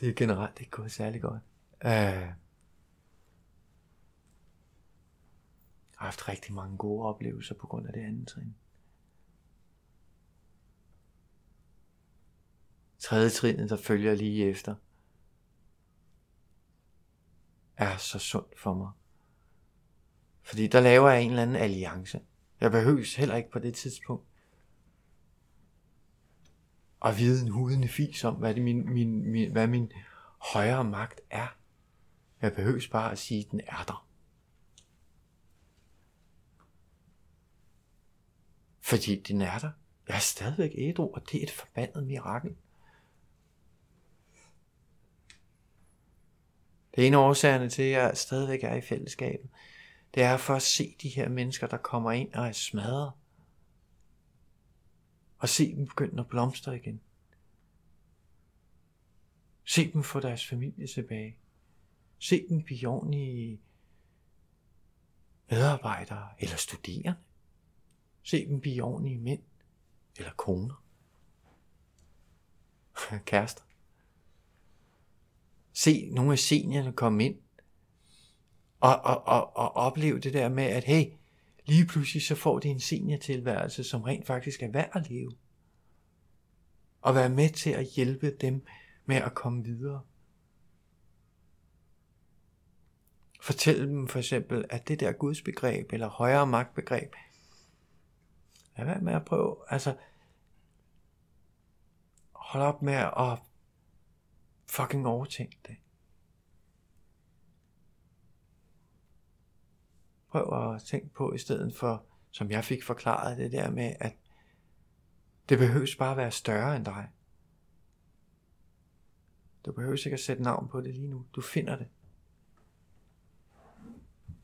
Det er generelt ikke gået særlig godt. Uh... Jeg har haft rigtig mange gode oplevelser på grund af det andet trin. Tredje trinet, der følger lige efter, er så sundt for mig. Fordi der laver jeg en eller anden alliance. Jeg behøves heller ikke på det tidspunkt at vide en hudende fis om, hvad, det min, min, min, hvad min højere magt er. Jeg behøves bare at sige, at den er der. Fordi den er der. Jeg er stadigvæk ædru, og det er et forbandet mirakel. Det er en af årsagerne til, at jeg stadigvæk er i fællesskabet. Det er for at se de her mennesker, der kommer ind og er smadret. Og se dem begynde at blomstre igen. Se dem få deres familie tilbage. Se dem blive ordentlige medarbejdere eller studerende. Se dem blive ordentlige mænd, eller koner, kærester. Se nogle af seniorerne komme ind, og, og, og, og opleve det der med, at hey, lige pludselig så får de en seniortilværelse, som rent faktisk er værd at leve. Og være med til at hjælpe dem med at komme videre. Fortæl dem for eksempel, at det der gudsbegreb, eller højere magtbegreb, lad være med at prøve, altså, hold op med at fucking overtænke det. Prøv at tænke på i stedet for, som jeg fik forklaret det der med, at det behøves bare at være større end dig. Du behøver ikke at sætte navn på det lige nu. Du finder det.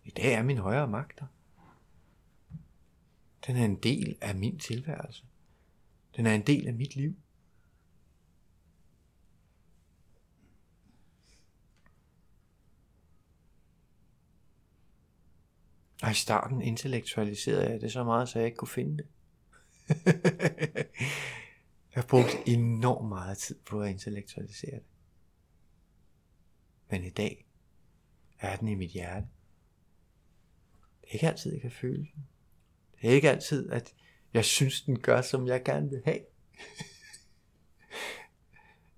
I dag er min højere magter. Den er en del af min tilværelse. Den er en del af mit liv. Og i starten intellektualiserede jeg det så meget, så jeg ikke kunne finde det. Jeg brugte enormt meget tid på at intellektualisere det. Men i dag er den i mit hjerte. Det er ikke altid, jeg kan føle den. Det er ikke altid, at jeg synes, den gør, som jeg gerne vil have.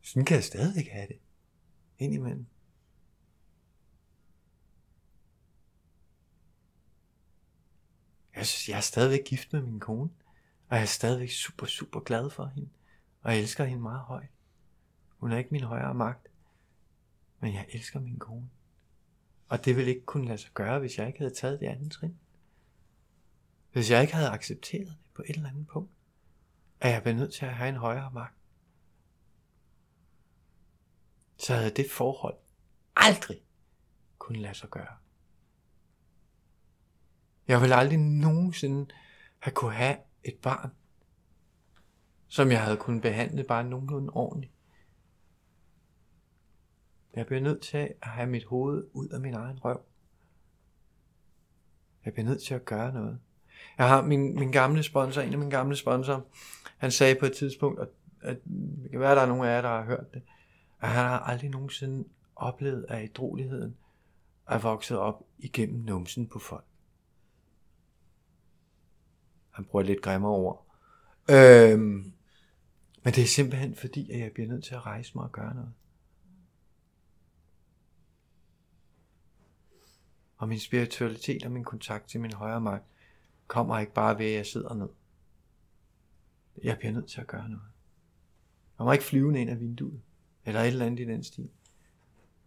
Sådan kan jeg stadig have det. Indimellem. Jeg synes, jeg er stadigvæk gift med min kone. Og jeg er stadigvæk super, super glad for hende. Og jeg elsker hende meget højt. Hun er ikke min højere magt. Men jeg elsker min kone. Og det ville ikke kunne lade sig gøre, hvis jeg ikke havde taget det andet trin. Hvis jeg ikke havde accepteret det på et eller andet punkt, at jeg blev nødt til at have en højere magt, så havde det forhold aldrig kunne lade sig gøre. Jeg ville aldrig nogensinde have kunne have et barn, som jeg havde kunnet behandle bare nogenlunde ordentligt. Jeg bliver nødt til at have mit hoved ud af min egen røv. Jeg bliver nødt til at gøre noget. Jeg har min, min gamle sponsor, en af mine gamle sponsorer, han sagde på et tidspunkt, at, at det kan være, at der er nogen af jer, der har hørt det, at han har aldrig nogensinde oplevet, at ædrueligheden er vokset op igennem numsen på folk. Han bruger lidt grimmere ord. Øhm, men det er simpelthen fordi, at jeg bliver nødt til at rejse mig og gøre noget. Og min spiritualitet og min kontakt til min højere magt kommer ikke bare ved, at jeg sidder ned. Jeg bliver nødt til at gøre noget. Jeg må ikke flyve ind af vinduet, eller et eller andet i den stil.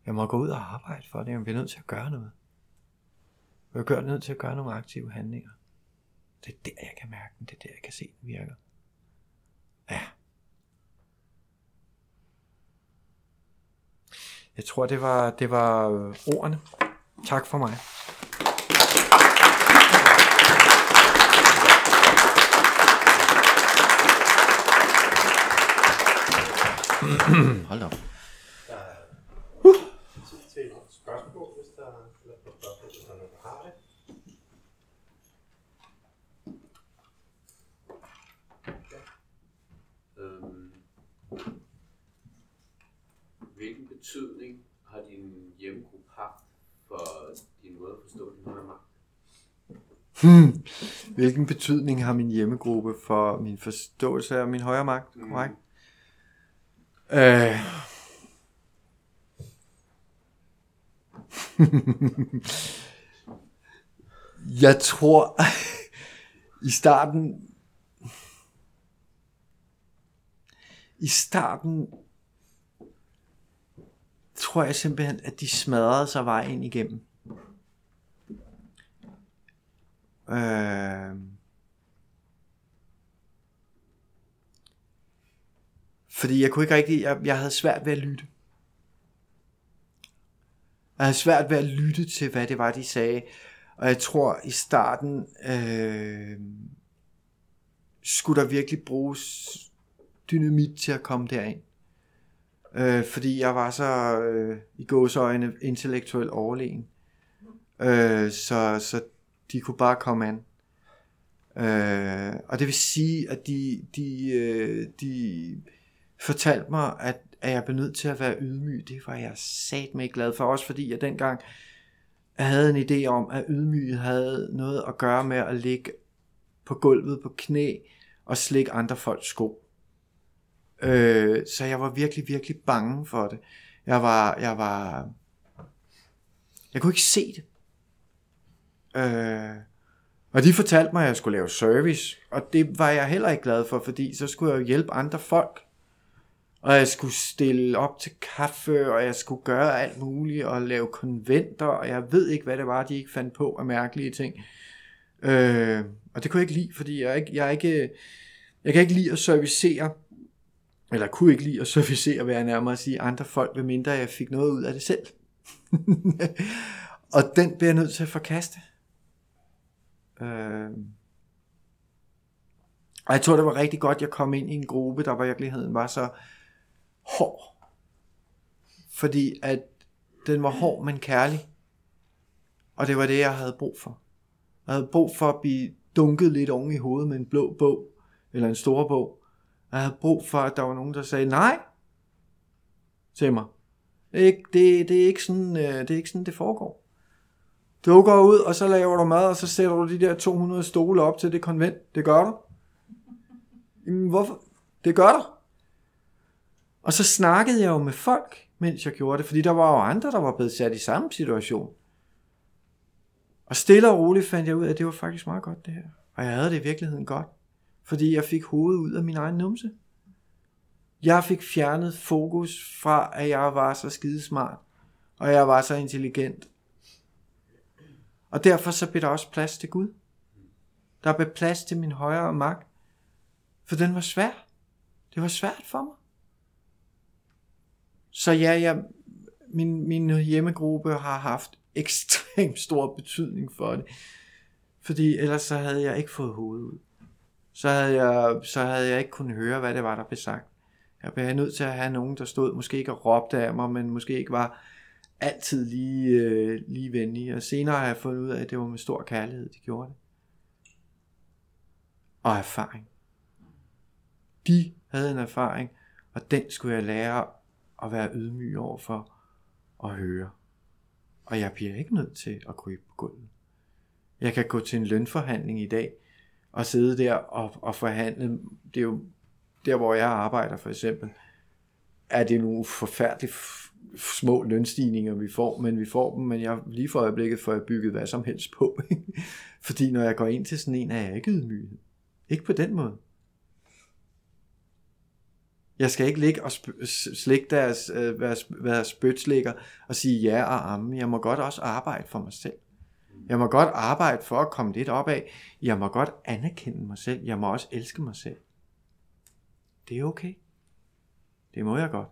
Jeg må gå ud og arbejde for det. Jeg bliver nødt til at gøre noget. Jeg bliver nødt til at gøre nogle aktive handlinger. Det er der, jeg kan mærke den. Det er der, jeg kan se den virker. Ja. Jeg tror, det var, det var ordene. Tak for mig. Hold op. Der er tid til et spørgsmål, hvis der er noget, der har det. Hvilken betydning har din hjemmegruppe haft for din måde at forstå din højere magt? Hmm. Hvilken betydning har min hjemmegruppe for min forståelse af min højere magt? Korrekt. Mm. Øh. Jeg tror i starten i starten tror jeg simpelthen, at de smadrede sig vej ind igennem. Øh. Fordi jeg kunne ikke rigtig, jeg, jeg havde svært ved at lytte. Jeg havde svært ved at lytte til, hvad det var, de sagde. Og jeg tror, i starten øh, skulle der virkelig bruges dynamit til at komme derind. Øh, fordi jeg var så øh, i gåseøjne intellektuel overlegen. Øh, så, så de kunne bare komme an. Øh, og det vil sige, at de... de, øh, de fortalte mig, at, at jeg blev nødt til at være ydmyg. Det var jeg satme ikke glad for. Også fordi jeg dengang havde en idé om, at ydmyg havde noget at gøre med at ligge på gulvet på knæ og slikke andre folks sko. Øh, så jeg var virkelig, virkelig bange for det. Jeg var... Jeg, var, jeg kunne ikke se det. Øh, og de fortalte mig, at jeg skulle lave service. Og det var jeg heller ikke glad for, fordi så skulle jeg jo hjælpe andre folk. og jeg skulle stille op til kaffe, og jeg skulle gøre alt muligt, og lave konventer, og jeg ved ikke, hvad det var, de ikke fandt på af mærkelige ting. Øh, og det kunne jeg ikke lide, fordi jeg, ikke, jeg, ikke, jeg kan ikke lide at servicere, eller kunne ikke lide at servicere, hvad jeg nærmere at sige, andre folk, ved mindre jeg fik noget ud af det selv. Og den bliver jeg nødt til at forkaste. Øh... Og jeg tror, det var rigtig godt, jeg kom ind i en gruppe, der var virkeligheden var så hård. Fordi at den var hård, men kærlig. Og det var det, jeg havde brug for. Jeg havde brug for at blive dunket lidt oven i hovedet med en blå bog, eller en stor bog. Jeg havde brug for, at der var nogen, der sagde nej til mig. Det, det, det, er ikke sådan, det er ikke sådan, det foregår. Du går ud, og så laver du mad, og så sætter du de der to hundrede stole op til det konvent. Det gør du. Hvorfor? Det gør du. Og så snakkede jeg jo med folk, mens jeg gjorde det, fordi der var jo andre, der var blevet sat i samme situation. Og stille og roligt fandt jeg ud af, at det var faktisk meget godt det her. Og jeg havde det i virkeligheden godt, fordi jeg fik hovedet ud af min egen numse. Jeg fik fjernet fokus fra, at jeg var så skidesmart, og jeg var så intelligent. Og derfor så blev der også plads til Gud. Der blev plads til min højere magt. For den var svær. Det var svært for mig. Så ja, jeg, min, min hjemmegruppe har haft ekstremt stor betydning for det. Fordi ellers så havde jeg ikke fået hovedet ud. Så havde jeg, så havde jeg ikke kunnet høre, hvad det var, der blev sagt. Jeg blev nødt til at have nogen, der stod, måske ikke og råbte af mig, men måske ikke var altid lige, øh, lige venlige. Og senere har jeg fundet ud af, at det var med stor kærlighed, de gjorde det. Og erfaring. De havde en erfaring, og den skulle jeg lære at være ydmyg overfor og høre. Og jeg bliver ikke nødt til at krybe på gulvet. Jeg kan gå til en lønforhandling i dag og sidde der og, og forhandle. Det er jo der, hvor jeg arbejder for eksempel. Er det nogle forfærdeligt små lønstigninger, vi får, men vi får dem, men jeg lige for øjeblikket får jeg bygget hvad som helst på. Fordi når jeg går ind til sådan en, er jeg ikke ydmyg. Ikke på den måde. Jeg skal ikke ligge og slikke deres, øh, være spytslikker og sige ja og amme. Jeg må godt også arbejde for mig selv. Jeg må godt arbejde for at komme lidt opad. Jeg må godt anerkende mig selv. Jeg må også elske mig selv. Det er okay. Det må jeg godt.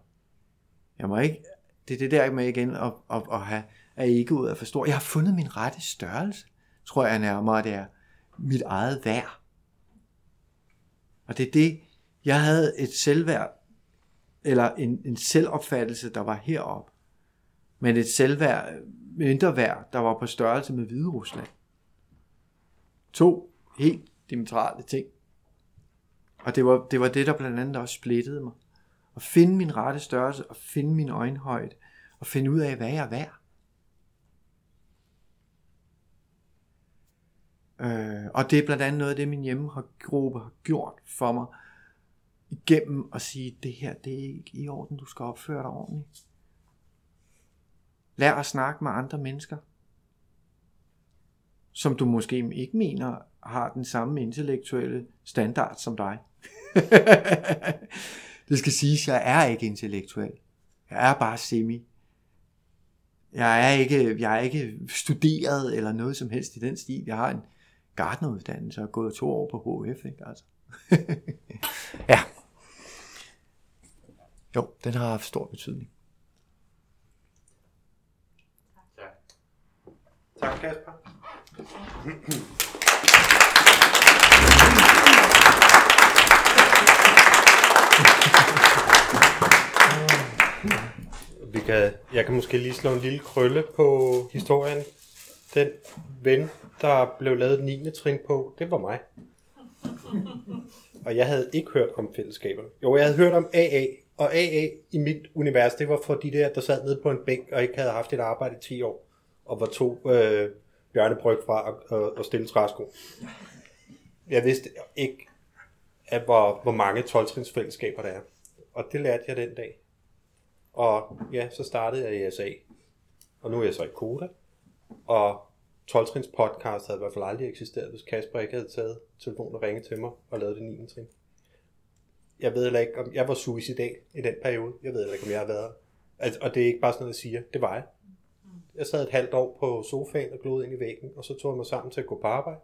Jeg må ikke... Det er det der med igen at, at, at have egoet er for stor. Jeg har fundet min rette størrelse, tror jeg nærmere, det er mit eget værd. Og det er det, jeg havde et selvværd, eller en, en selvopfattelse, der var heroppe, men et selvværd, mindre værd, der var på størrelse med Hvide Rusland. To helt diametrale ting. Og det var, det var det, der blandt andet også splittede mig. At finde min rette størrelse, og finde min øjenhøjde, og finde ud af, hvad jeg er værd. Øh, og det er blandt andet noget af det, min hjemmegruppe har gjort for mig, igennem at sige, det her, det er ikke i orden, du skal opføre dig ordentligt. Lær at snakke med andre mennesker, som du måske ikke mener, har den samme intellektuelle standard som dig. Det skal siges, jeg er ikke intellektuel. Jeg er bare semi. Jeg er ikke, jeg er ikke studeret eller noget som helst i den stil. Jeg har en gartneruddannelse og gået to år på H F, ikke? Altså. Ja. Jo, den har haft stor betydning. Ja. Tak, Kasper. Vi kan, jeg kan måske lige slå en lille krølle på historien. Den ven, der blev lavet niende trin på, det var mig. Og jeg havde ikke hørt om fællesskaberne. Jo, jeg havde hørt om A A. Og A A i mit univers, det var for de der, der sad nede på en bænk og ikke havde haft et arbejde i ti år. Og var to øh, bjørnebryg fra at stille træsko. Jeg vidste ikke, at hvor, hvor mange tolv-trins fællesskaber der er. Og det lærte jeg den dag. Og ja, så startede jeg i S A. Og nu er jeg så i Koda. Og tolv-trins podcast havde i hvert fald aldrig eksisteret, hvis Kasper ikke havde taget telefonen og ringet til mig og lavet det niende trin. jeg ved heller ikke, om jeg var suicidal i den periode. Jeg ved heller ikke, om jeg har været. Altså, og det er ikke bare sådan noget, jeg siger. Det var jeg. Jeg sad et halvt år på sofaen og glodede ind i væggen, og så tog jeg mig sammen til at gå på arbejde.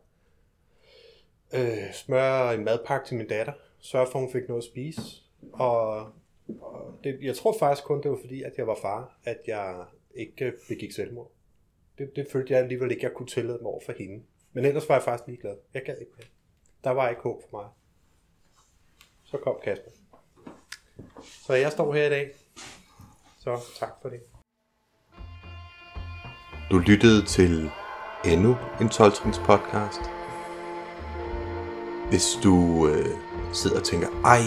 Øh, smøre en madpakke til min datter. Sørge for, hun fik noget at spise. Og, og det, jeg tror faktisk kun, det var fordi, at jeg var far, at jeg ikke begik selvmord. Det, det følte jeg alligevel ikke, jeg kunne tillade mig over for hende. Men ellers var jeg faktisk ligeglad. Jeg gad ikke mere. Der var ikke håb for mig. Så kom Kasper. Så jeg står her i dag. Så tak for det. Du lyttede til endnu en tolv-trins podcast. Hvis du øh, sidder og tænker, ej,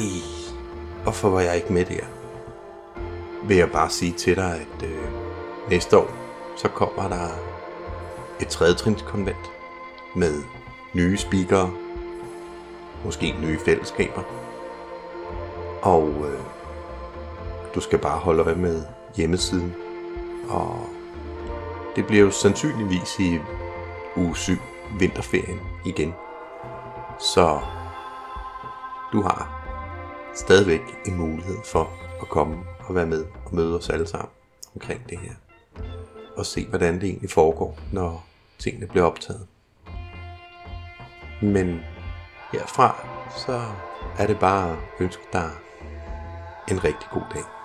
hvorfor var jeg ikke med der? Vil jeg bare sige til dig, at øh, næste år, så kommer der et tredje-trins konvent med nye speakere, måske nye fællesskaber. Og øh, du skal bare holde øje med hjemmesiden. Og det bliver jo sandsynligvis i uge syv vinterferien igen. Så du har stadigvæk en mulighed for at komme og være med og møde os alle sammen omkring det her. Og se hvordan det egentlig foregår, når tingene bliver optaget. Men herfra så er det bare at ønske dig en rigtig god dag.